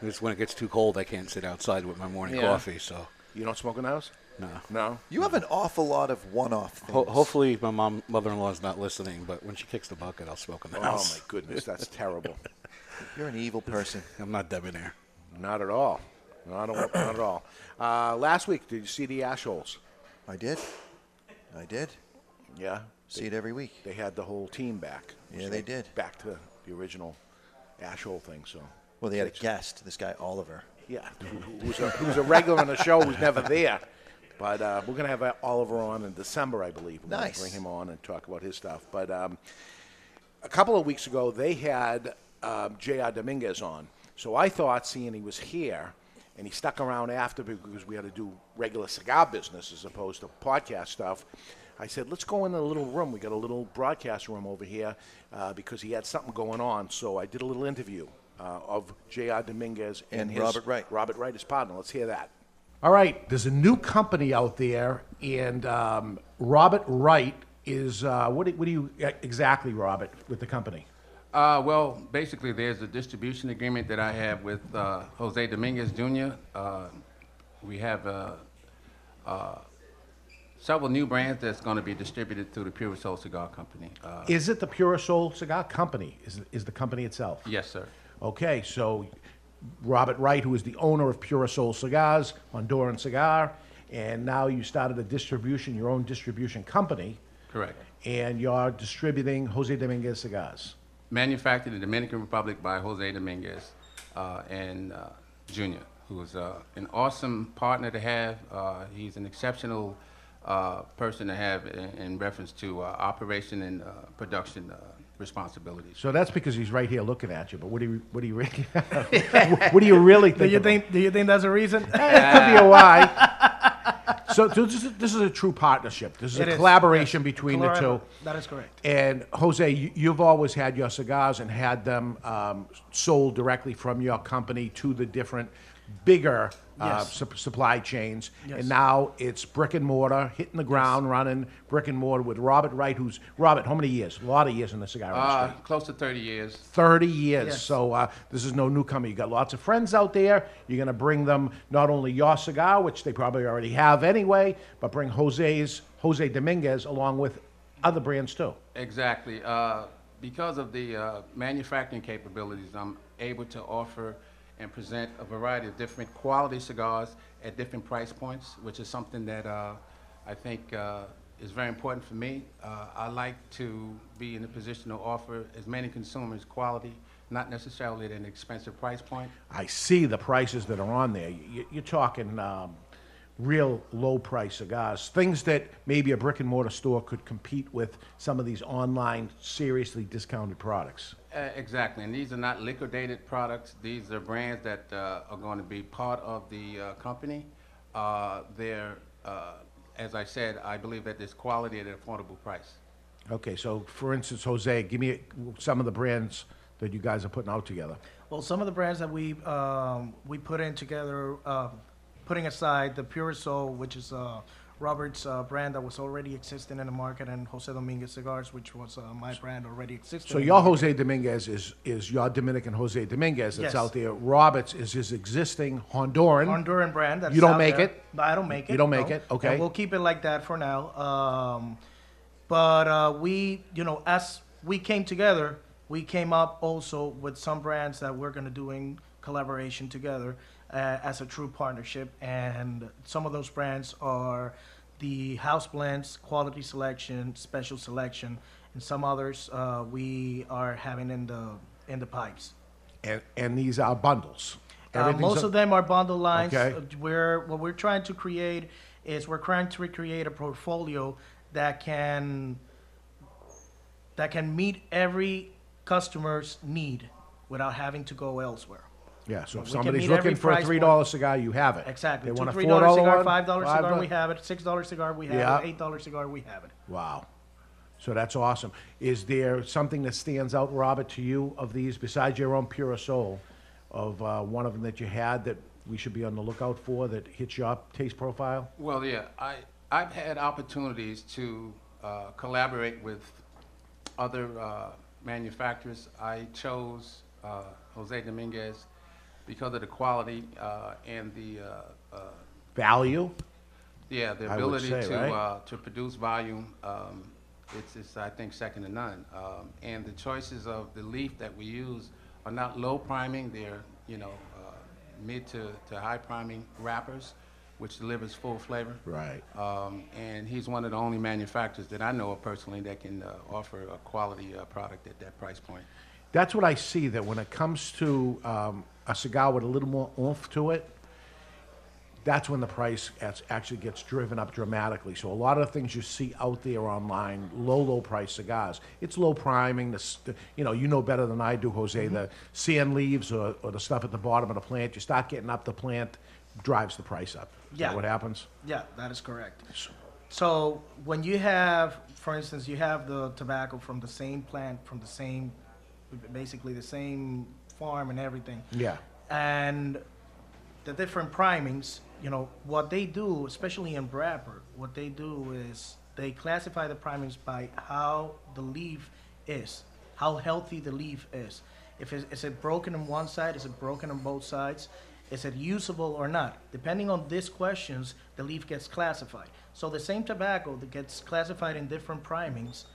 Because when it gets too cold, I can't sit outside with my morning yeah. coffee. So you don't smoke in the house? No. No. You have an awful lot of one-off things. Ho- hopefully my mom, mother-in-law is not listening, but when she kicks the bucket, I'll smoke in the oh house. Oh, my goodness. That's terrible. You're an evil person. I'm not debonair. Not at all. Not, a, not at all. Uh, last week, did you see the Ashholes? I did. I did. Yeah. See they, it every week. They had the whole team back. Yeah, so they, they did. Back to the original Ashhole thing. So. Well, they had a guest, this guy Oliver. Yeah, who's a, who's a regular on the show who's never there. But uh, we're going to have Oliver on in December, I believe. We're nice. Going to bring him on and talk about his stuff. But um, a couple of weeks ago, they had uh, J R Dominguez on. So I thought, seeing he was here, and he stuck around after because we had to do regular cigar business as opposed to podcast stuff, I said, let's go in a little room. We got a little broadcast room over here uh, because he had something going on. So I did a little interview uh, of J R Dominguez and, and his, Robert Wright. Robert Wright, his partner. Let's hear that. All right, there's a new company out there, and um, Robert Wright is, uh, what, do, what do you, exactly, Robert, with the company? Uh, well, basically, there's a distribution agreement that I have with uh, Jose Dominguez, Junior Uh, we have uh, uh, several new brands that's going to be distributed through the Pura Soul Cigar Company. Uh, is it the Pura Soul Cigar Company? Is, is the company itself? Yes, sir. Okay, so... Robert Wright, who is the owner of Pura Soul Cigars, Honduran Cigar, and now you started a distribution, your own distribution company. Correct. And you're distributing Jose Dominguez cigars. Manufactured in the Dominican Republic by Jose Dominguez uh, and uh, Junior, who is uh, an awesome partner to have. Uh, he's an exceptional uh, person to have in, in reference to uh, operation and uh, production uh, responsibilities. So that's because he's right here looking at you. But what do you what do you really what do you really think? Do you think about? Do you think that's a reason? It could be a why. So this is, this is a true partnership. This is it a is, collaboration between Colorado. the two. That is correct. And Jose, you, you've always had your cigars and had them um, sold directly from your company to the different bigger uh, yes. su- supply chains, yes. and now it's brick and mortar, hitting the ground, yes. running brick and mortar with Robert Wright, who's, Robert, how many years? A lot of years in the cigar uh, industry. Close to thirty years. thirty years. Yes. So uh, this is no newcomer. You got lots of friends out there. You're going to bring them not only your cigar, which they probably already have anyway, but bring Jose's, Jose Dominguez along with other brands too. Exactly. Uh, because of the uh, manufacturing capabilities, I'm able to offer and present a variety of different quality cigars at different price points, which is something that uh, I think uh, is very important for me. Uh, I like to be in a position to offer as many consumers quality, not necessarily at an expensive price point. I see the prices that are on there. You're talking um, real low-price cigars, things that maybe a brick-and-mortar store could compete with some of these online, seriously discounted products. Uh, exactly, and these are not liquidated products. These are brands that uh, are going to be part of the uh, company. Uh, they're, uh, as I said, I believe that there's quality at an affordable price. Okay, so for instance, Jose, give me some of the brands that you guys are putting out together. Well, some of the brands that we um, we put in together, uh, putting aside the Pura Soul, which is uh, Robert's uh, brand that was already existing in the market, and Jose Dominguez Cigars, which was uh, my brand already existing. So your Jose Dominguez is, is your Dominican Jose Dominguez that's yes. out there. Robert's is his existing Honduran. Honduran brand. That's you don't out make there. It? I don't make it. You don't make no. it? Okay. And we'll keep it like that for now. Um, But uh, we, you know, as we came together, we came up also with some brands that we're going to do in collaboration together uh, as a true partnership. And some of those brands are the House Blends, Quality Selection, Special Selection, and some others uh, we are having in the in the pipes. And and these are bundles. Uh, most of them are bundle lines. Okay. We're what we're trying to create is we're trying to recreate a portfolio that can that can meet every customer's need without having to go elsewhere. Yeah, so if somebody's looking for a three dollar cigar, you have it. Exactly. They want a four dollar cigar, five dollar cigar, we have it. Six dollar cigar, we have it. Eight dollar cigar, we have it. Wow, so that's awesome. Is there something that stands out, Robert, to you of these besides your own Pura Soul, of uh, one of them that you had that we should be on the lookout for that hits your taste profile? Well, yeah, I. I've had opportunities to uh, collaborate with other uh, manufacturers. I chose uh, Jose Dominguez because of the quality uh, and the uh, uh, value. Yeah, the ability say, to right? uh, to produce volume. Um, it's, it's I think second to none. Um, and the choices of the leaf that we use are not low priming. They're you know uh, mid to, to high priming wrappers, which delivers full flavor. Right. Um, and he's one of the only manufacturers that I know of personally that can uh, offer a quality uh, product at that price point. That's what I see, that when it comes to um, a cigar with a little more oomph to it, that's when the price actually gets driven up dramatically. So a lot of the things you see out there online, low, low price cigars, it's low priming. The, the, you know, you know better than I do, Jose, mm-hmm. the sand leaves or, or the stuff at the bottom of the plant, you start getting up the plant, drives the price up. Is yeah. that what happens? Yeah, that is correct. So when you have, for instance, you have the tobacco from the same plant, from the same, basically the same farm and everything. Yeah. And the different primings, you know, what they do, especially in wrapper, what they do is they classify the primings by how the leaf is, how healthy the leaf is. If it's, is it broken on one side? Is it broken on both sides? Is it usable or not? Depending on these questions, the leaf gets classified. So the same tobacco that gets classified in different primings,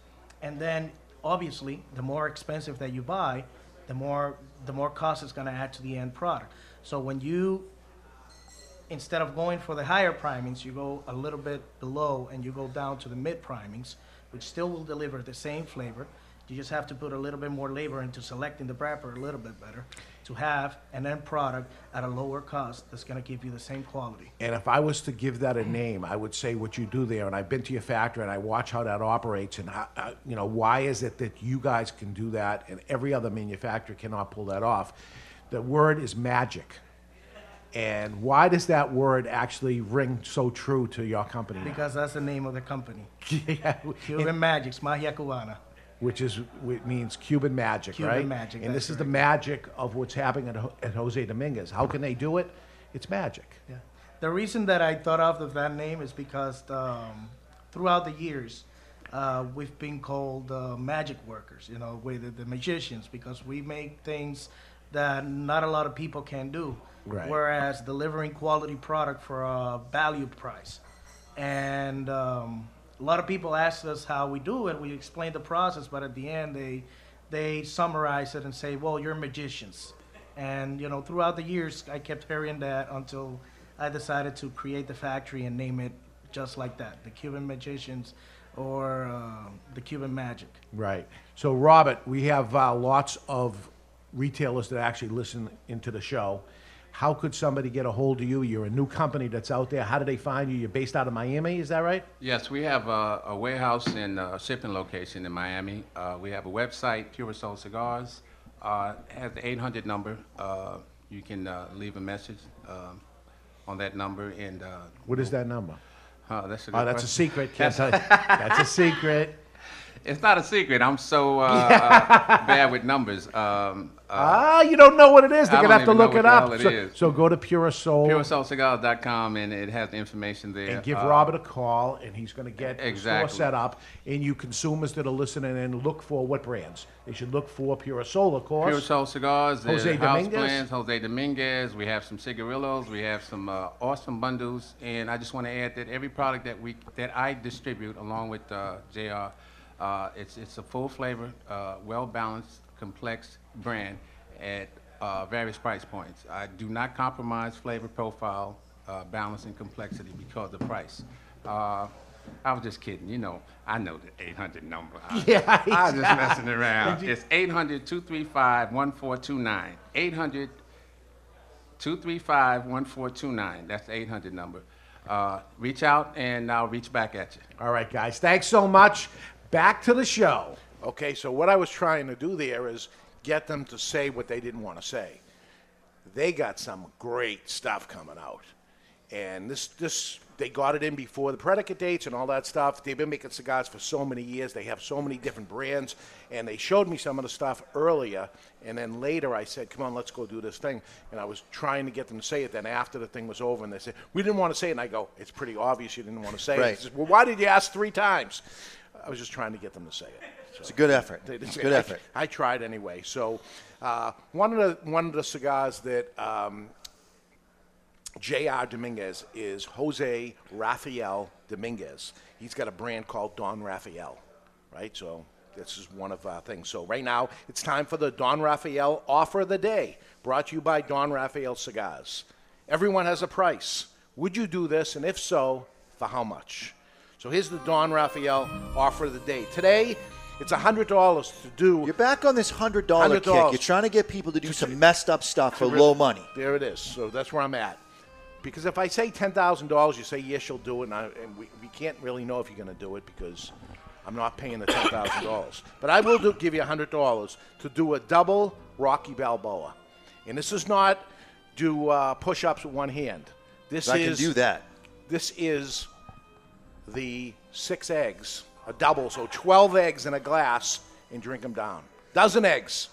and then obviously the more expensive that you buy, the more the more cost is gonna add to the end product. So when you, instead of going for the higher primings, you go a little bit below and you go down to the mid primings, which still will deliver the same flavor. You just have to put a little bit more labor into selecting the wrapper a little bit better to have an end product at a lower cost that's going to give you the same quality. And if I was to give that a name, I would say what you do there, and I've been to your factory and I watch how that operates, and how, uh, you know, why is it that you guys can do that and every other manufacturer cannot pull that off? The word is magic. And why does that word actually ring so true to your company? Because that's the name of the company. Yeah. Cuban and, Magic's Magia Cubana. Which is it means Cuban magic, Cuban right? Cuban magic. And this is correct. The magic of what's happening at, at Jose Dominguez. How can they do it? It's magic. Yeah. The reason that I thought of that name is because um, throughout the years, uh, we've been called uh, magic workers. You know, we're the, the magicians because we make things that not a lot of people can do. Right. Whereas delivering quality product for a value price, and um, a lot of people ask us how we do it. We explain the process, but at the end, they they summarize it and say, "Well, you're magicians." And you know, throughout the years, I kept hearing that until I decided to create the factory and name it just like that: the Cuban Magicians, or uh, the Cuban Magic. Right. So, Robert, we have uh, lots of retailers that actually listen into the show. How could somebody get a hold of you? You're a new company that's out there. How do they find you? You're based out of Miami, is that right? Yes, we have a, a warehouse and a shipping location in Miami. Uh, we have a website, Pura Soul Cigars. Uh, it has the eight hundred number. Uh, you can uh, leave a message uh, on that number. And uh, what is that number? Uh, that's a good oh, that's question. a secret. Can't tell you. That's a secret. It's not a secret. I'm so uh, uh, bad with numbers. Um, uh, ah, you don't know what it is. They're going to have to look it up. So, it so go to Pura Soul. pura soul cigars dot com, and it has the information there. And give uh, Robert a call, and he's going to get exactly. the store set up. And you consumers that are listening and look for what brands? They should look for Pura Soul, of course. Pura Soul Cigars. Jose Dominguez. Plans, Jose Dominguez. We have some cigarillos. We have some uh, awesome bundles. And I just want to add that every product that, we, that I distribute, along with uh, J R, Uh, it's it's a full flavor, uh, well balanced, complex brand at uh, various price points. I do not compromise flavor profile, uh, balance, and complexity because of price. Uh, I was just kidding, you know. I know the eight hundred number. I, yeah, I, I was just messing around. It's eight hundred, two three five, one four two nine. eight hundred, two three five, one four two nine. That's the eight hundred number. Uh, reach out, and I'll reach back at you. All right, guys. Thanks so much. Back to the show. Okay, so what I was trying to do there is get them to say what they didn't want to say. They got some great stuff coming out. And this, this, they got it in before the predicate dates and all that stuff. They've been making cigars for so many years. They have so many different brands. And they showed me some of the stuff earlier. And then later I said, come on, let's go do this thing. And I was trying to get them to say it. Then after the thing was over, and they said, we didn't want to say it. And I go, it's pretty obvious you didn't want to say right. it. Says, well, why did you ask three times? I was just trying to get them to say it. So it's a good effort. It's a good I, effort. I tried anyway. So uh, one of the one of the cigars that um, J R Dominguez is Jose Rafael Dominguez. He's got a brand called Don Rafael, right? So this is one of our things. So right now it's time for the Don Rafael Offer of the Day, brought to you by Don Rafael Cigars. Everyone has a price. Would you do this? And if so, for how much? So here's the Don Rafael Offer of the Day. Today, it's one hundred dollars to do. You're back on this one hundred dollars, one hundred dollars kick. You're trying to get people to do some messed up stuff for really, low money. There it is. So that's where I'm at. Because if I say ten thousand dollars, you say, yes, you'll do it. And, I, and we, we can't really know if you're going to do it because I'm not paying the ten thousand dollars. But I will do, give you one hundred dollars to do a double Rocky Balboa. And this is not do uh, push-ups with one hand. This I is, can do that. This is... the six eggs, a double, so twelve eggs in a glass, and drink them down. Dozen eggs,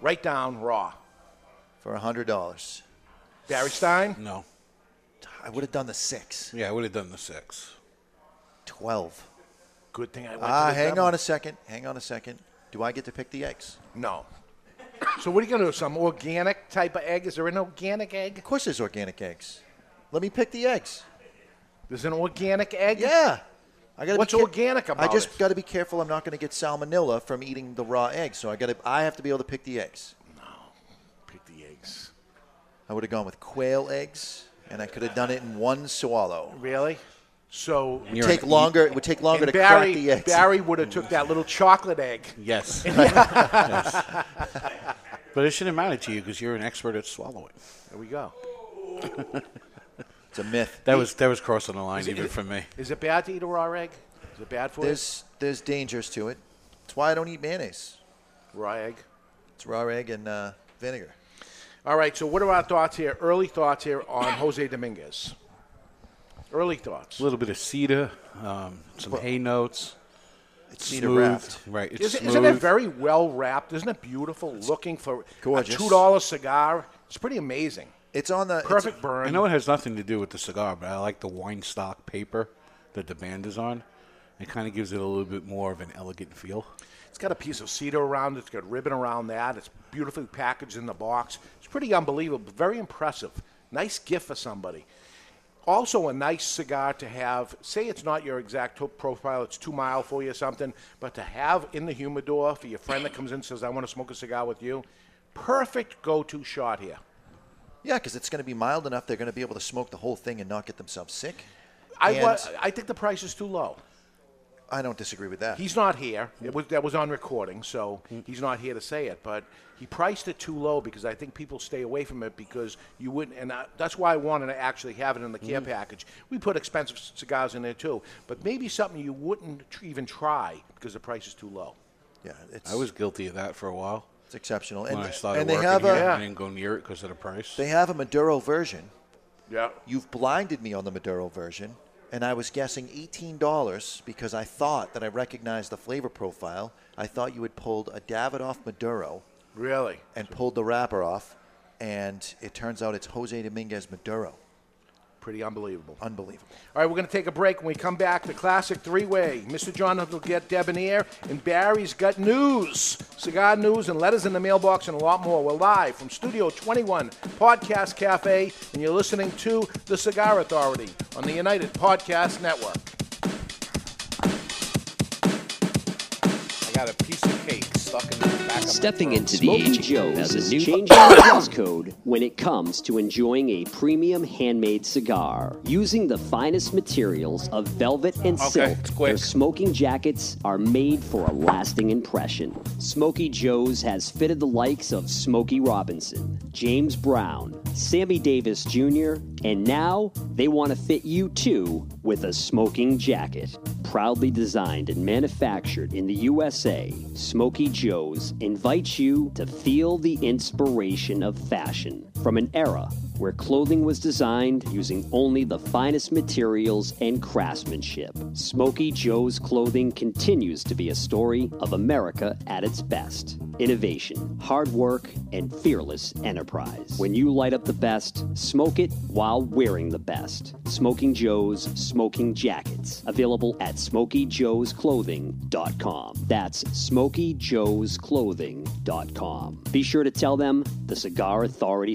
right down, raw. For one hundred dollars. Barry Stein? No. I would have done the six. Yeah, I would have done the six. twelve. Good thing I went uh, to the hang double. on a second. Hang on a second. Do I get to pick the eggs? No. So what are you going to do, some organic type of egg? Is there an organic egg? Of course there's organic eggs. Let me pick the eggs. There's an organic egg? Yeah. I gotta What's be organic about it? I just got to be careful I'm not going to get salmonella from eating the raw eggs. So I got to. I have to be able to pick the eggs. No. Pick the eggs. I would have gone with quail eggs, and I could have done it in one swallow. Really? So it would take longer, it would take longer to Barry, crack the eggs. Barry would have took that little chocolate egg. Yes. yes. But it shouldn't matter to you because you're an expert at swallowing. There we go. It's a myth. That was that was crossing the line it, even for me. Is it bad to eat a raw egg? Is it bad for there's, you? There's dangers to it. That's why I don't eat mayonnaise. Raw egg? It's raw egg and uh, vinegar. All right, so what are our thoughts here, early thoughts here on Jose Dominguez? Early thoughts. A little bit of cedar, um, some well, hay notes. It's cedar smooth, wrapped. Right, it's Is it, Isn't it very well wrapped? Isn't it beautiful it's looking for gorgeous. A two dollar cigar? It's pretty amazing. It's on the perfect burn. I know it has nothing to do with the cigar, but I like the wine stock paper that the band is on. It kind of gives it a little bit more of an elegant feel. It's got a piece of cedar around it. It's got ribbon around that. It's beautifully packaged in the box. It's pretty unbelievable. Very impressive. Nice gift for somebody. Also a nice cigar to have. Say it's not your exact profile. It's too mild for you or something. But to have in the humidor for your friend that comes in and says, I want to smoke a cigar with you. Perfect go-to shot here. Yeah, because it's going to be mild enough they're going to be able to smoke the whole thing and not get themselves sick. I, wa- I think the price is too low. I don't disagree with that. He's not here. It was, that was on recording, so he's not here to say it. But he priced it too low because I think people stay away from it because you wouldn't. And I, that's why I wanted to actually have it in the care mm. package. We put expensive cigars in there, too. But maybe something you wouldn't tr- even try because the price is too low. Yeah, it's, I was guilty of that for a while. It's exceptional. When and I started and working they have here, a, I didn't go near it because of the price. They have a Maduro version. Yeah. You've blinded me on the Maduro version. And I was guessing eighteen dollars because I thought that I recognized the flavor profile. I thought you had pulled a Davidoff Maduro. Really? And so pulled the wrapper off. And it turns out it's Jose Dominguez Maduro. Pretty unbelievable. Unbelievable. All right, we're going to take a break. When we come back, the classic three-way. Mister Jonathan will get Debonair, and Barry's got news, cigar news, and letters in the mailbox, and a lot more. We're live from Studio twenty-one Podcast Cafe, and you're listening to The Cigar Authority on the United Podcast Network. I got a piece of cake stuck in the back of my throat. Stepping into the Aging Joe's is changing the dress code when it comes to enjoying a premium handmade cigar. Using the finest materials of velvet and silk, okay, their smoking jackets are made for a lasting impression. Smokey Joe's has fitted the likes of Smokey Robinson, James Brown, Sammy Davis Junior, and now they want to fit you, too, with a smoking jacket. Proudly designed and manufactured in the U S A, Smokey Joe's invites you to feel the inspiration of fashion from an era where clothing was designed using only the finest materials and craftsmanship. Smokey Joe's clothing continues to be a story of America at its best. Innovation, hard work, and fearless enterprise. When you light up the best, smoke it while wearing the best. Smoking Joe's Smoking Jackets, available at Smokey Joe's Clothing dot com. That's Smokey Joe's Clothing dot com. Be sure to tell them the Cigar Authority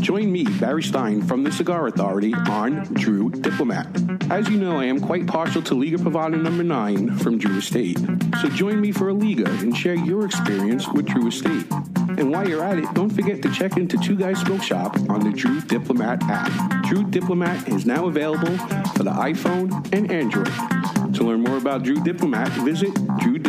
Join me, Barry Stein, from the Cigar Authority on Drew Diplomat. As you know, I am quite partial to Liga Privada number nine from Drew Estate. So join me for a Liga and share your experience with Drew Estate. And while you're at it, don't forget to check into Two Guys Smoke Shop on the Drew Diplomat app. Drew Diplomat is now available for the iPhone and Android. To learn more about Drew Diplomat, visit drew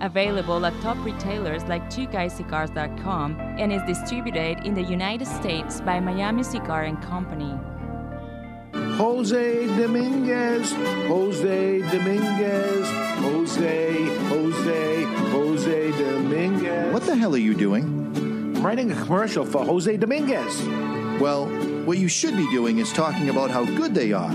available at top retailers like two guys cigars dot com and is distributed in the United States by Miami Cigar and Company. Jose Dominguez, Jose Dominguez, Jose, Jose, Jose Dominguez. What the hell are you doing? I'm writing a commercial for Jose Dominguez. Well, what you should be doing is talking about how good they are.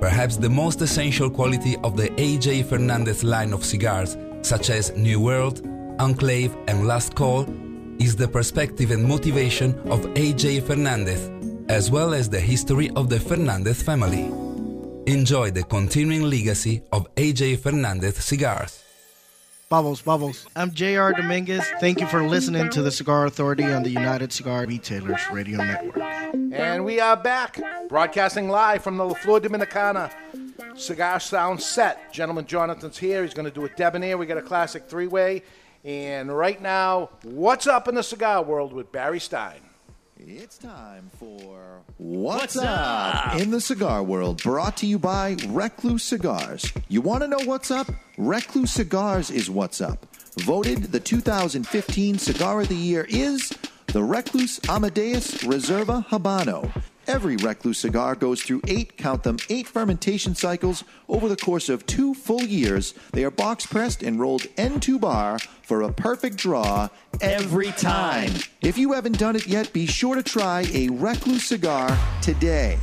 Perhaps the most essential quality of the A J Fernandez line of cigars, such as New World, Enclave, and Last Call, is the perspective and motivation of A J Fernandez, as well as the history of the Fernandez family. Enjoy the continuing legacy of A J Fernandez cigars. Vamos, vamos. I'm J R Dominguez. Thank you for listening to the Cigar Authority on the United Cigar Retailers Radio Network. And we are back, broadcasting live from the La Flor Dominicana Cigar Sound Set. Gentleman Jonathan's here. He's going to do a Debonair. We got a classic three-way. And right now, what's up in the cigar world with Barry Stein? It's time for What's, what's up? up in the Cigar World, brought to you by Recluse Cigars. You want to know what's up? Recluse Cigars is what's up. Voted the two thousand fifteen Cigar of the Year is the Recluse Amadeus Reserva Habano. Every Recluse cigar goes through eight, count them, eight fermentation cycles over the course of two full years. They are box-pressed and rolled end to bar for a perfect draw every time. If you haven't done it yet, be sure to try a Recluse cigar today.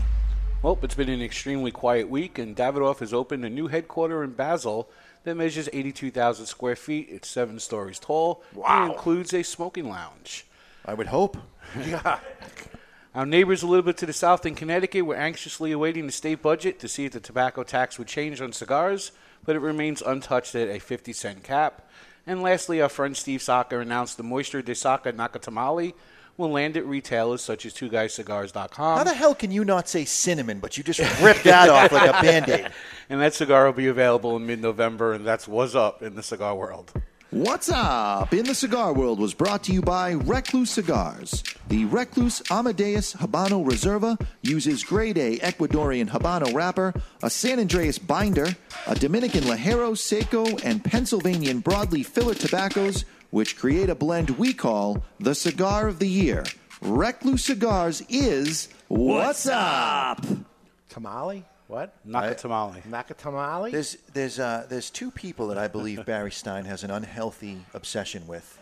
Well, it's been an extremely quiet week, and Davidoff has opened a new headquarters in Basel that measures eighty-two thousand square feet. It's seven stories tall. Wow. And includes a smoking lounge. I would hope. Yeah. Our neighbors a little bit to the south in Connecticut were anxiously awaiting the state budget to see if the tobacco tax would change on cigars, but it remains untouched at a fifty cent cap. And lastly, our friend Steve Saka announced the Moisture de Saka Nakatamale will land at retailers such as two guys cigars dot com. How the hell can you not say cinnamon, but you just ripped that off like a Band-Aid? And that cigar will be available in mid-November, and that's what's up in the cigar world. What's up in the cigar world was brought to you by Recluse Cigars. The Recluse Amadeus Habano Reserva uses grade A Ecuadorian Habano wrapper, a San Andreas binder, a Dominican Lajero, Seco, and Pennsylvanian Broadleaf filler tobaccos, which create a blend we call the Cigar of the Year. Recluse Cigars is what's up? Tamale? What? Nakatamale. I, Nakatamale? There's there's uh, there's two people that I believe Barry Stein has an unhealthy obsession with.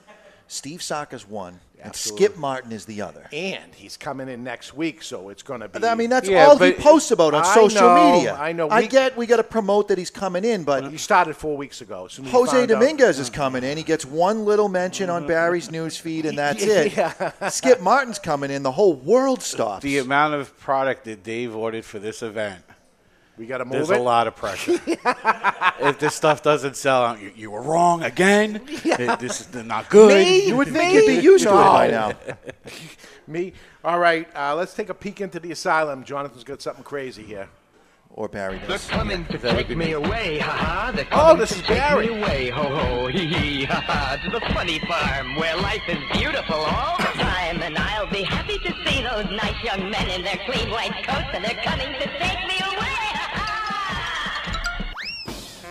Steve Saka's one, Absolutely. and Skip Martin is the other. And he's coming in next week, so it's going to be. I mean, that's yeah, all he posts about on I social know, media. I know. We, I get we got to promote that he's coming in, but he started four weeks ago. As as Jose Dominguez out. is coming in. He gets one little mention on Barry's news feed, and that's yeah. it. Skip Martin's coming in. The whole world stops. The amount of product that Dave ordered for this event. We got to move There's it. a lot of pressure. If this stuff doesn't sell, you, you were wrong again. Yeah. This is not good. Me? You would think you'd be used no. to it by now. Me? All right. Uh, let's take a peek into the asylum. Jonathan's got something crazy here. Or Barry does. They're coming to take me away, ha-ha. They're coming oh, this to is Barry. Take me away, ho-ho, hee-hee, ha-ha. To the funny farm where life is beautiful all the time. And I'll be happy to see those nice young men in their clean white coats. And they're coming to take me away.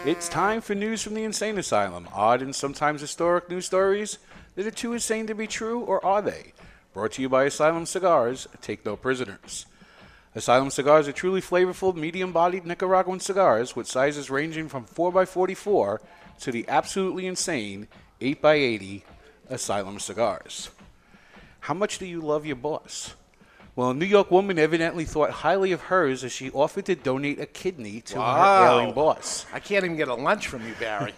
It's time for news from the Insane Asylum. Odd and sometimes historic news stories that are too insane to be true, or are they? Brought to you by Asylum Cigars. Take no prisoners. Asylum Cigars are truly flavorful, medium-bodied Nicaraguan cigars with sizes ranging from four by forty-four to the absolutely insane eight by eighty Asylum Cigars. How much do you love your boss? Well, a New York woman evidently thought highly of hers as she offered to donate a kidney to wow. her ailing boss. I can't even get a lunch from you, Barry.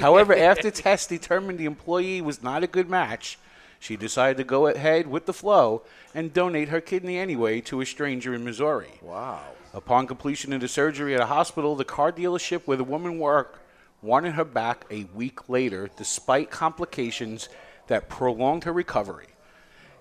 However, after tests determined the employee was not a good match, she decided to go ahead with the flow and donate her kidney anyway to a stranger in Missouri. Wow. Upon completion of the surgery at a hospital, the car dealership where the woman worked wanted her back a week later, despite complications that prolonged her recovery.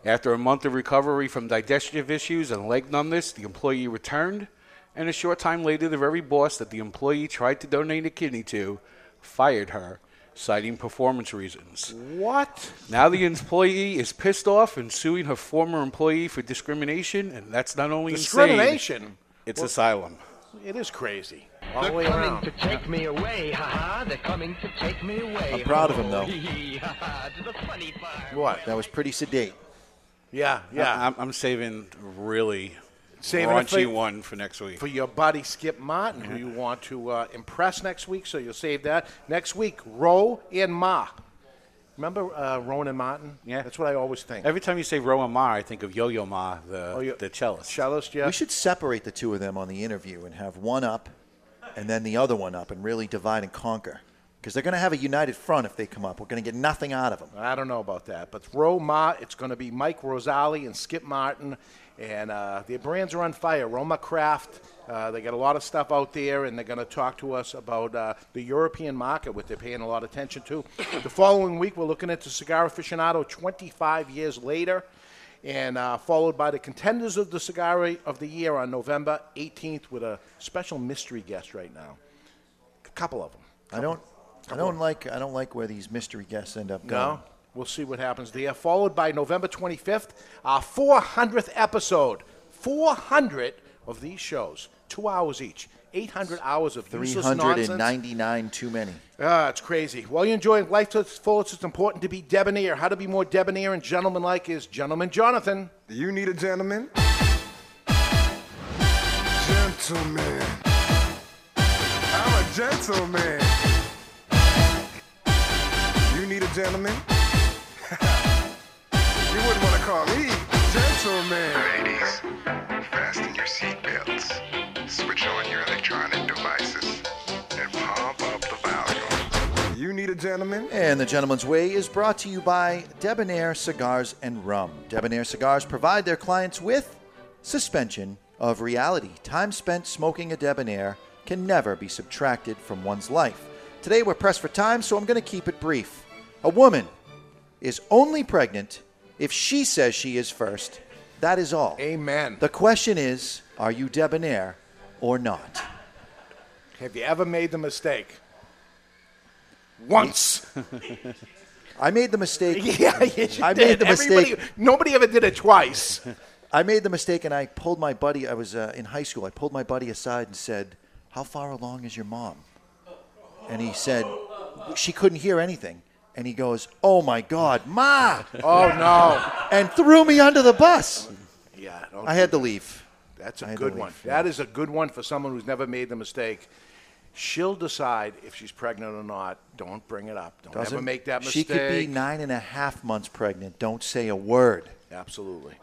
After a month of recovery from digestive issues and leg numbness, the employee returned, and a short time later, the very boss that the employee tried to donate a kidney to fired her, citing performance reasons. What? Now the employee is pissed off and suing her former employee for discrimination, and that's not only discrimination. Insane, it's well, asylum. It is crazy. All the way around. They're coming to take me away, ha-ha. They're coming to take me away. I'm proud of him, though. What? That was pretty sedate. Yeah, yeah. I'm, I'm saving really saving raunchy one for next week. For your buddy, Skip Martin, who you want to uh, impress next week, so you'll save that. Next week, Roe and Ma. Remember uh, Rowan and Martin? Yeah. That's what I always think. Every time you say Roe and Ma, I think of Yo-Yo Ma, the, oh, yo- the cellist. Cellist, yeah. We should separate the two of them on the interview and have one up and then the other one up and really divide and conquer. Because they're going to have a united front if they come up. We're going to get nothing out of them. I don't know about that. But Roe Ma, it's going to be Mike Rosali and Skip Martin. And uh, their brands are on fire. Roma Craft, uh, they got a lot of stuff out there. And they're going to talk to us about uh, the European market, which they're paying a lot of attention to. The following week, we're looking at the Cigar Aficionado twenty-five years later. And uh, followed by the contenders of the Cigar of the Year on November eighteenth with a special mystery guest right now. A couple of them. Couple I don't... I don't like I don't like where these mystery guests end up going. No, we'll see what happens there. Followed by November twenty-fifth, our four hundredth episode. four hundred of these shows, two hours each. eight hundred hours of useless nonsense. three hundred ninety-nine too many. Ah, it's crazy. While you're enjoying life to its fullest, it's important to be debonair. How to be more debonair and gentlemanlike is Gentleman Jonathan. Do you need a gentleman? Gentleman. I'm a gentleman. Need a gentleman? You wouldn't want to call me gentleman. Ladies, fasten your seatbelts, switch on your electronic devices, and pump up the volume. You need a gentleman? And the Gentleman's Way is brought to you by Debonair Cigars and Rum. Debonair Cigars provide their clients with suspension of reality. Time spent smoking a Debonair can never be subtracted from one's life. Today we're pressed for time, so I'm going to keep it brief. A woman is only pregnant if she says she is first. That is all. Amen. The question is, are you debonair or not? Have you ever made the mistake? Once. I made the mistake. Yeah, yes, you I did. made the Everybody, mistake. Nobody ever did it twice. I made the mistake, and I pulled my buddy. I was uh, in high school. I pulled my buddy aside and said, "How far along is your mom?" And he said, she couldn't hear anything. And he goes, "Oh, my God, Ma." Oh, no. And threw me under the bus. Yeah. I had to leave. That's a good one. That is a good one for someone who's never made the mistake. She'll decide if she's pregnant or not. Don't bring it up. Don't Doesn't, ever make that mistake. She could be nine and a half months pregnant. Don't say a word. Absolutely.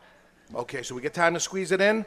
Okay, so we get time to squeeze it in?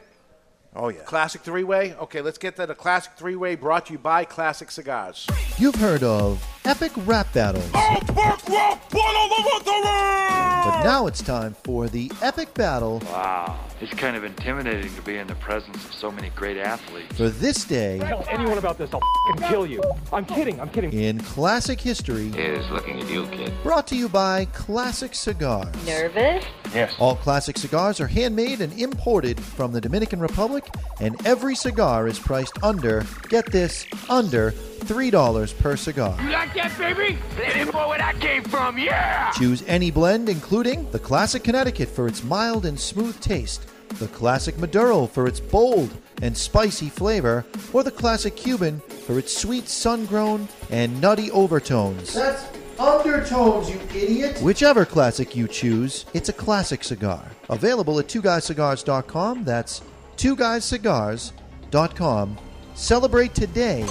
Oh, yeah. Classic three-way? Okay, let's get to the classic three-way brought to you by Classic Cigars. You've heard of epic rap battles. Oh, work, work, all over the world! But now it's time for the epic battle. Wow, it's kind of intimidating to be in the presence of so many great athletes. For this day... Tell anyone about this, I'll f***ing kill you. I'm kidding, I'm kidding. In classic history... Here's looking at you, kid. Brought to you by Classic Cigars. Nervous? Yes. All Classic Cigars are handmade and imported from the Dominican Republic, and every cigar is priced under, get this, under three dollars per cigar. You like that, baby? Let him know where that came from, yeah! Choose any blend, including the Classic Connecticut for its mild and smooth taste, the Classic Maduro for its bold and spicy flavor, or the Classic Cuban for its sweet, sun-grown, and nutty overtones. That's undertones, you idiot! Whichever classic you choose, it's a classic cigar. Available at two guys cigars dot com, that's two guys cigars dot com. Celebrate today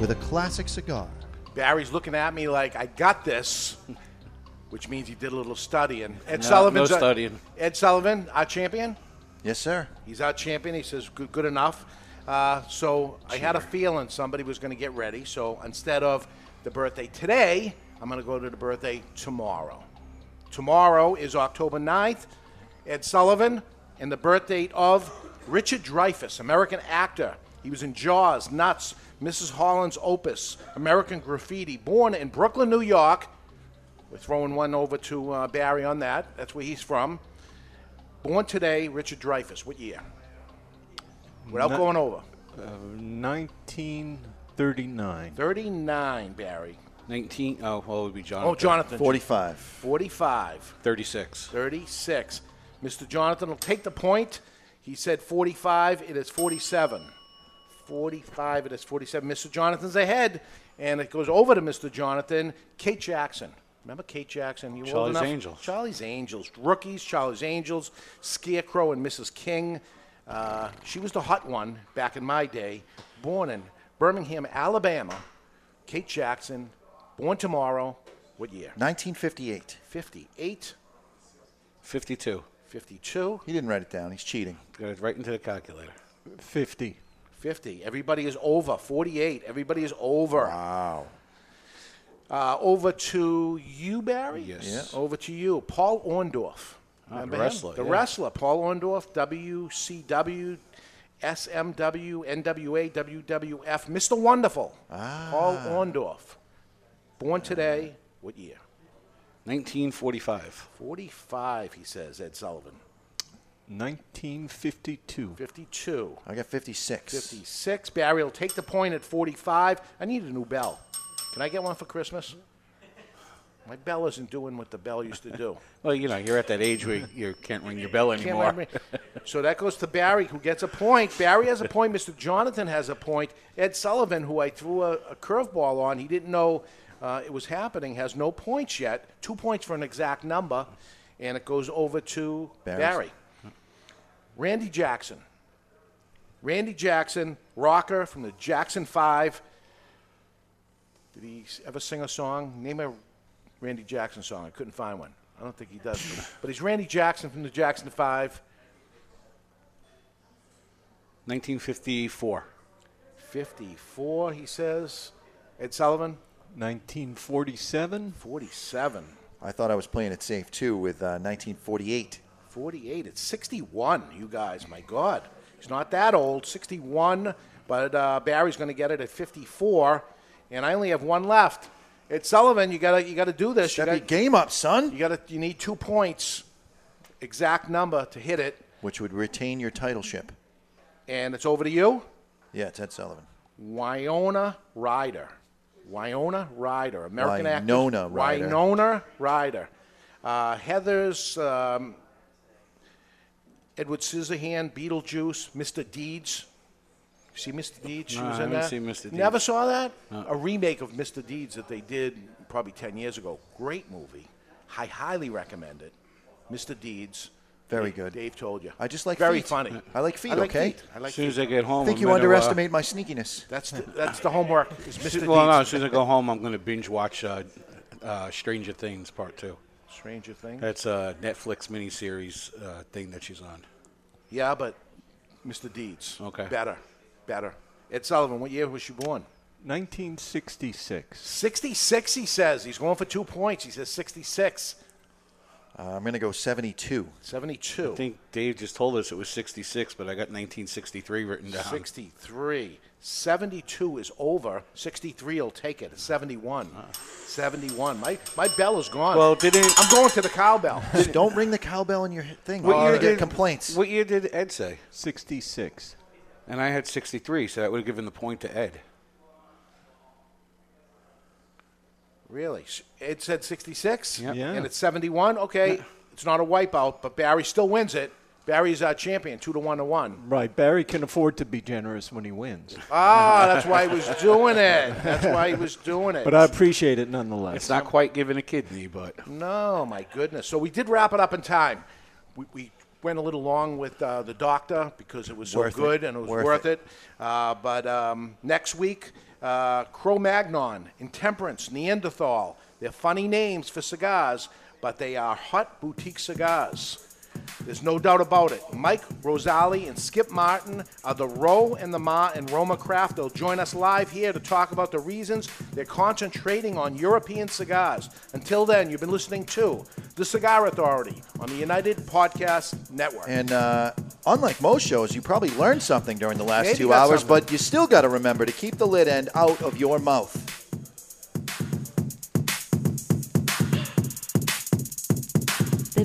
with a classic cigar. Barry's looking at me like I got this, which means he did a little studying. Ed no, Sullivan's no studying. Our, Ed Sullivan, our champion. Yes, sir. He's our champion. He says good, good enough. Uh, so sure. I had a feeling somebody was going to get ready. So instead of the birthday today, I'm going to go to the birthday tomorrow. Tomorrow is October ninth. Ed Sullivan, and the birthday of Richard Dreyfuss, American actor. He was in Jaws, Nuts, Missus Holland's Opus, American Graffiti. Born in Brooklyn, New York. We're throwing one over to uh, Barry on that. That's where he's from. Born today, Richard Dreyfuss. What year? Without Nin- going over. Uh, nineteen thirty-nine. thirty-nine, Barry. nineteen, oh, what would be Jonathan? Oh, Jonathan. forty-five. forty-five. thirty-six. thirty-six. Mister Jonathan will take the point. He said forty-five. It is forty-seven. forty-five. It is forty-seven. Mister Jonathan's ahead, and it goes over to Mister Jonathan. Kate Jackson. Remember Kate Jackson? You Charlie's old Angels. Charlie's Angels. Rookies, Charlie's Angels, Scarecrow, and Missus King. Uh, she was the hot one back in my day. Born in Birmingham, Alabama. Kate Jackson. Born tomorrow. What year? nineteen fifty-eight. fifty-eight. fifty-two. fifty-two. He didn't write it down. He's cheating. Got it right into the calculator. fifty. fifty. Everybody is over. forty-eight. Everybody is over. Wow. Uh, over to you, Barry? Yes. Yeah. Over to you. Paul Orndorff. Uh, the wrestler. The yeah. wrestler. Paul Orndorff, W C W, S M W, N W A, W W F. Mister Wonderful. Ah. Paul Orndorff. Born today. What year? nineteen forty-five. forty-five, he says, Ed Sullivan. nineteen fifty-two. fifty-two. I got fifty-six. fifty-six. Barry will take the point at forty-five. I need a new bell. Can I get one for Christmas? My bell isn't doing what the bell used to do. Well, you know, you're at that age where you can't ring your bell anymore. Ring. So that goes to Barry, who gets a point. Barry has a point. Mister Jonathan has a point. Ed Sullivan, who I threw a, a curveball on, he didn't know... Uh, it was happening, has no points yet. Two points for an exact number, and it goes over to Barry's. Barry. Randy Jackson. Randy Jackson, rocker from the Jackson five. Did he ever sing a song? Name a Randy Jackson song. I couldn't find one. I don't think he does. But he's Randy Jackson from the Jackson five. nineteen fifty-four. fifty-four, he says. Ed Sullivan. nineteen forty-seven. forty-seven. I thought I was playing it safe, too, with uh, nineteen forty-eight. forty-eight. It's sixty-one, you guys. My God. He's not that old. sixty-one. But uh, Barry's going to get it at fifty-four. And I only have one left. It's Sullivan. You got to you got to do this. Step you got your game up, son. You got to you need two points, exact number, to hit it. Which would retain your titleship. And it's over to you? Yeah, it's Ed Sullivan. Winona Ryder. Winona Ryder, American actress. Winona Ryder. Winona Ryder. Uh, Heathers, um, Edward Scissorhand, Beetlejuice, Mister Deeds. You see Mister Deeds? No, she was I in haven't that? Seen Mister Deeds. Never saw that? No. A remake of Mister Deeds that they did probably ten years ago. Great movie. I highly recommend it. Mister Deeds. Very Dave, good. Dave told you. I just like Very feet. Very funny. I like feet, I like okay? Feet. I like as soon feet. As I get home, I think I'm you underestimate uh, my sneakiness. That's the, that's the homework. Is Mister Well, no, as soon as I go home, I'm going to binge watch uh, uh, Stranger Things Part two. Stranger Things? That's a Netflix miniseries uh, thing that she's on. Yeah, but Mister Deeds. Okay. Better. Better. Ed Sullivan, what year was she born? nineteen sixty-six. sixty-six, he says. He's going for two points. He says sixty-six. Uh, I'm going to go seventy-two. seventy-two. I think Dave just told us it was sixty-six, but I got nineteen sixty-three written down. sixty-three. seventy-two is over. sixty-three will take it. It's seventy-one. Uh. seventy-one. My my bell is gone. Well, didn't I'm going to the cowbell. Don't ring the cowbell in your thing. What uh, year did complaints? What year did Ed say? sixty-six. And I had sixty-three, so that would have given the point to Ed. Really? It said sixty-six? Yep. Yeah. And it's seventy-one? Okay. Yeah. It's not a wipeout, but Barry still wins it. Barry's our champion, two to one to one. Right. Barry can afford to be generous when he wins. Ah, that's why he was doing it. That's why he was doing it. But I appreciate it nonetheless. It's not quite giving a kidney, but. No, my goodness. So we did wrap it up in time. We, we went a little long with uh, the doctor because it was so worth good it. and it was worth, worth it. it. Uh, but um, next week... Uh, Cro-Magnon, Intemperance, Neanderthal. They're funny names for cigars, but they are hot boutique cigars. There's no doubt about it. Mike Rosali and Skip Martin are the Ro and the Ma and Roma Craft. They'll join us live here to talk about the reasons they're concentrating on European cigars. Until then, you've been listening to The Cigar Authority on the United Podcast Network. And uh, unlike most shows, you probably learned something during the last Maybe two hours, something. But you still got to remember to keep the lid end out of your mouth. The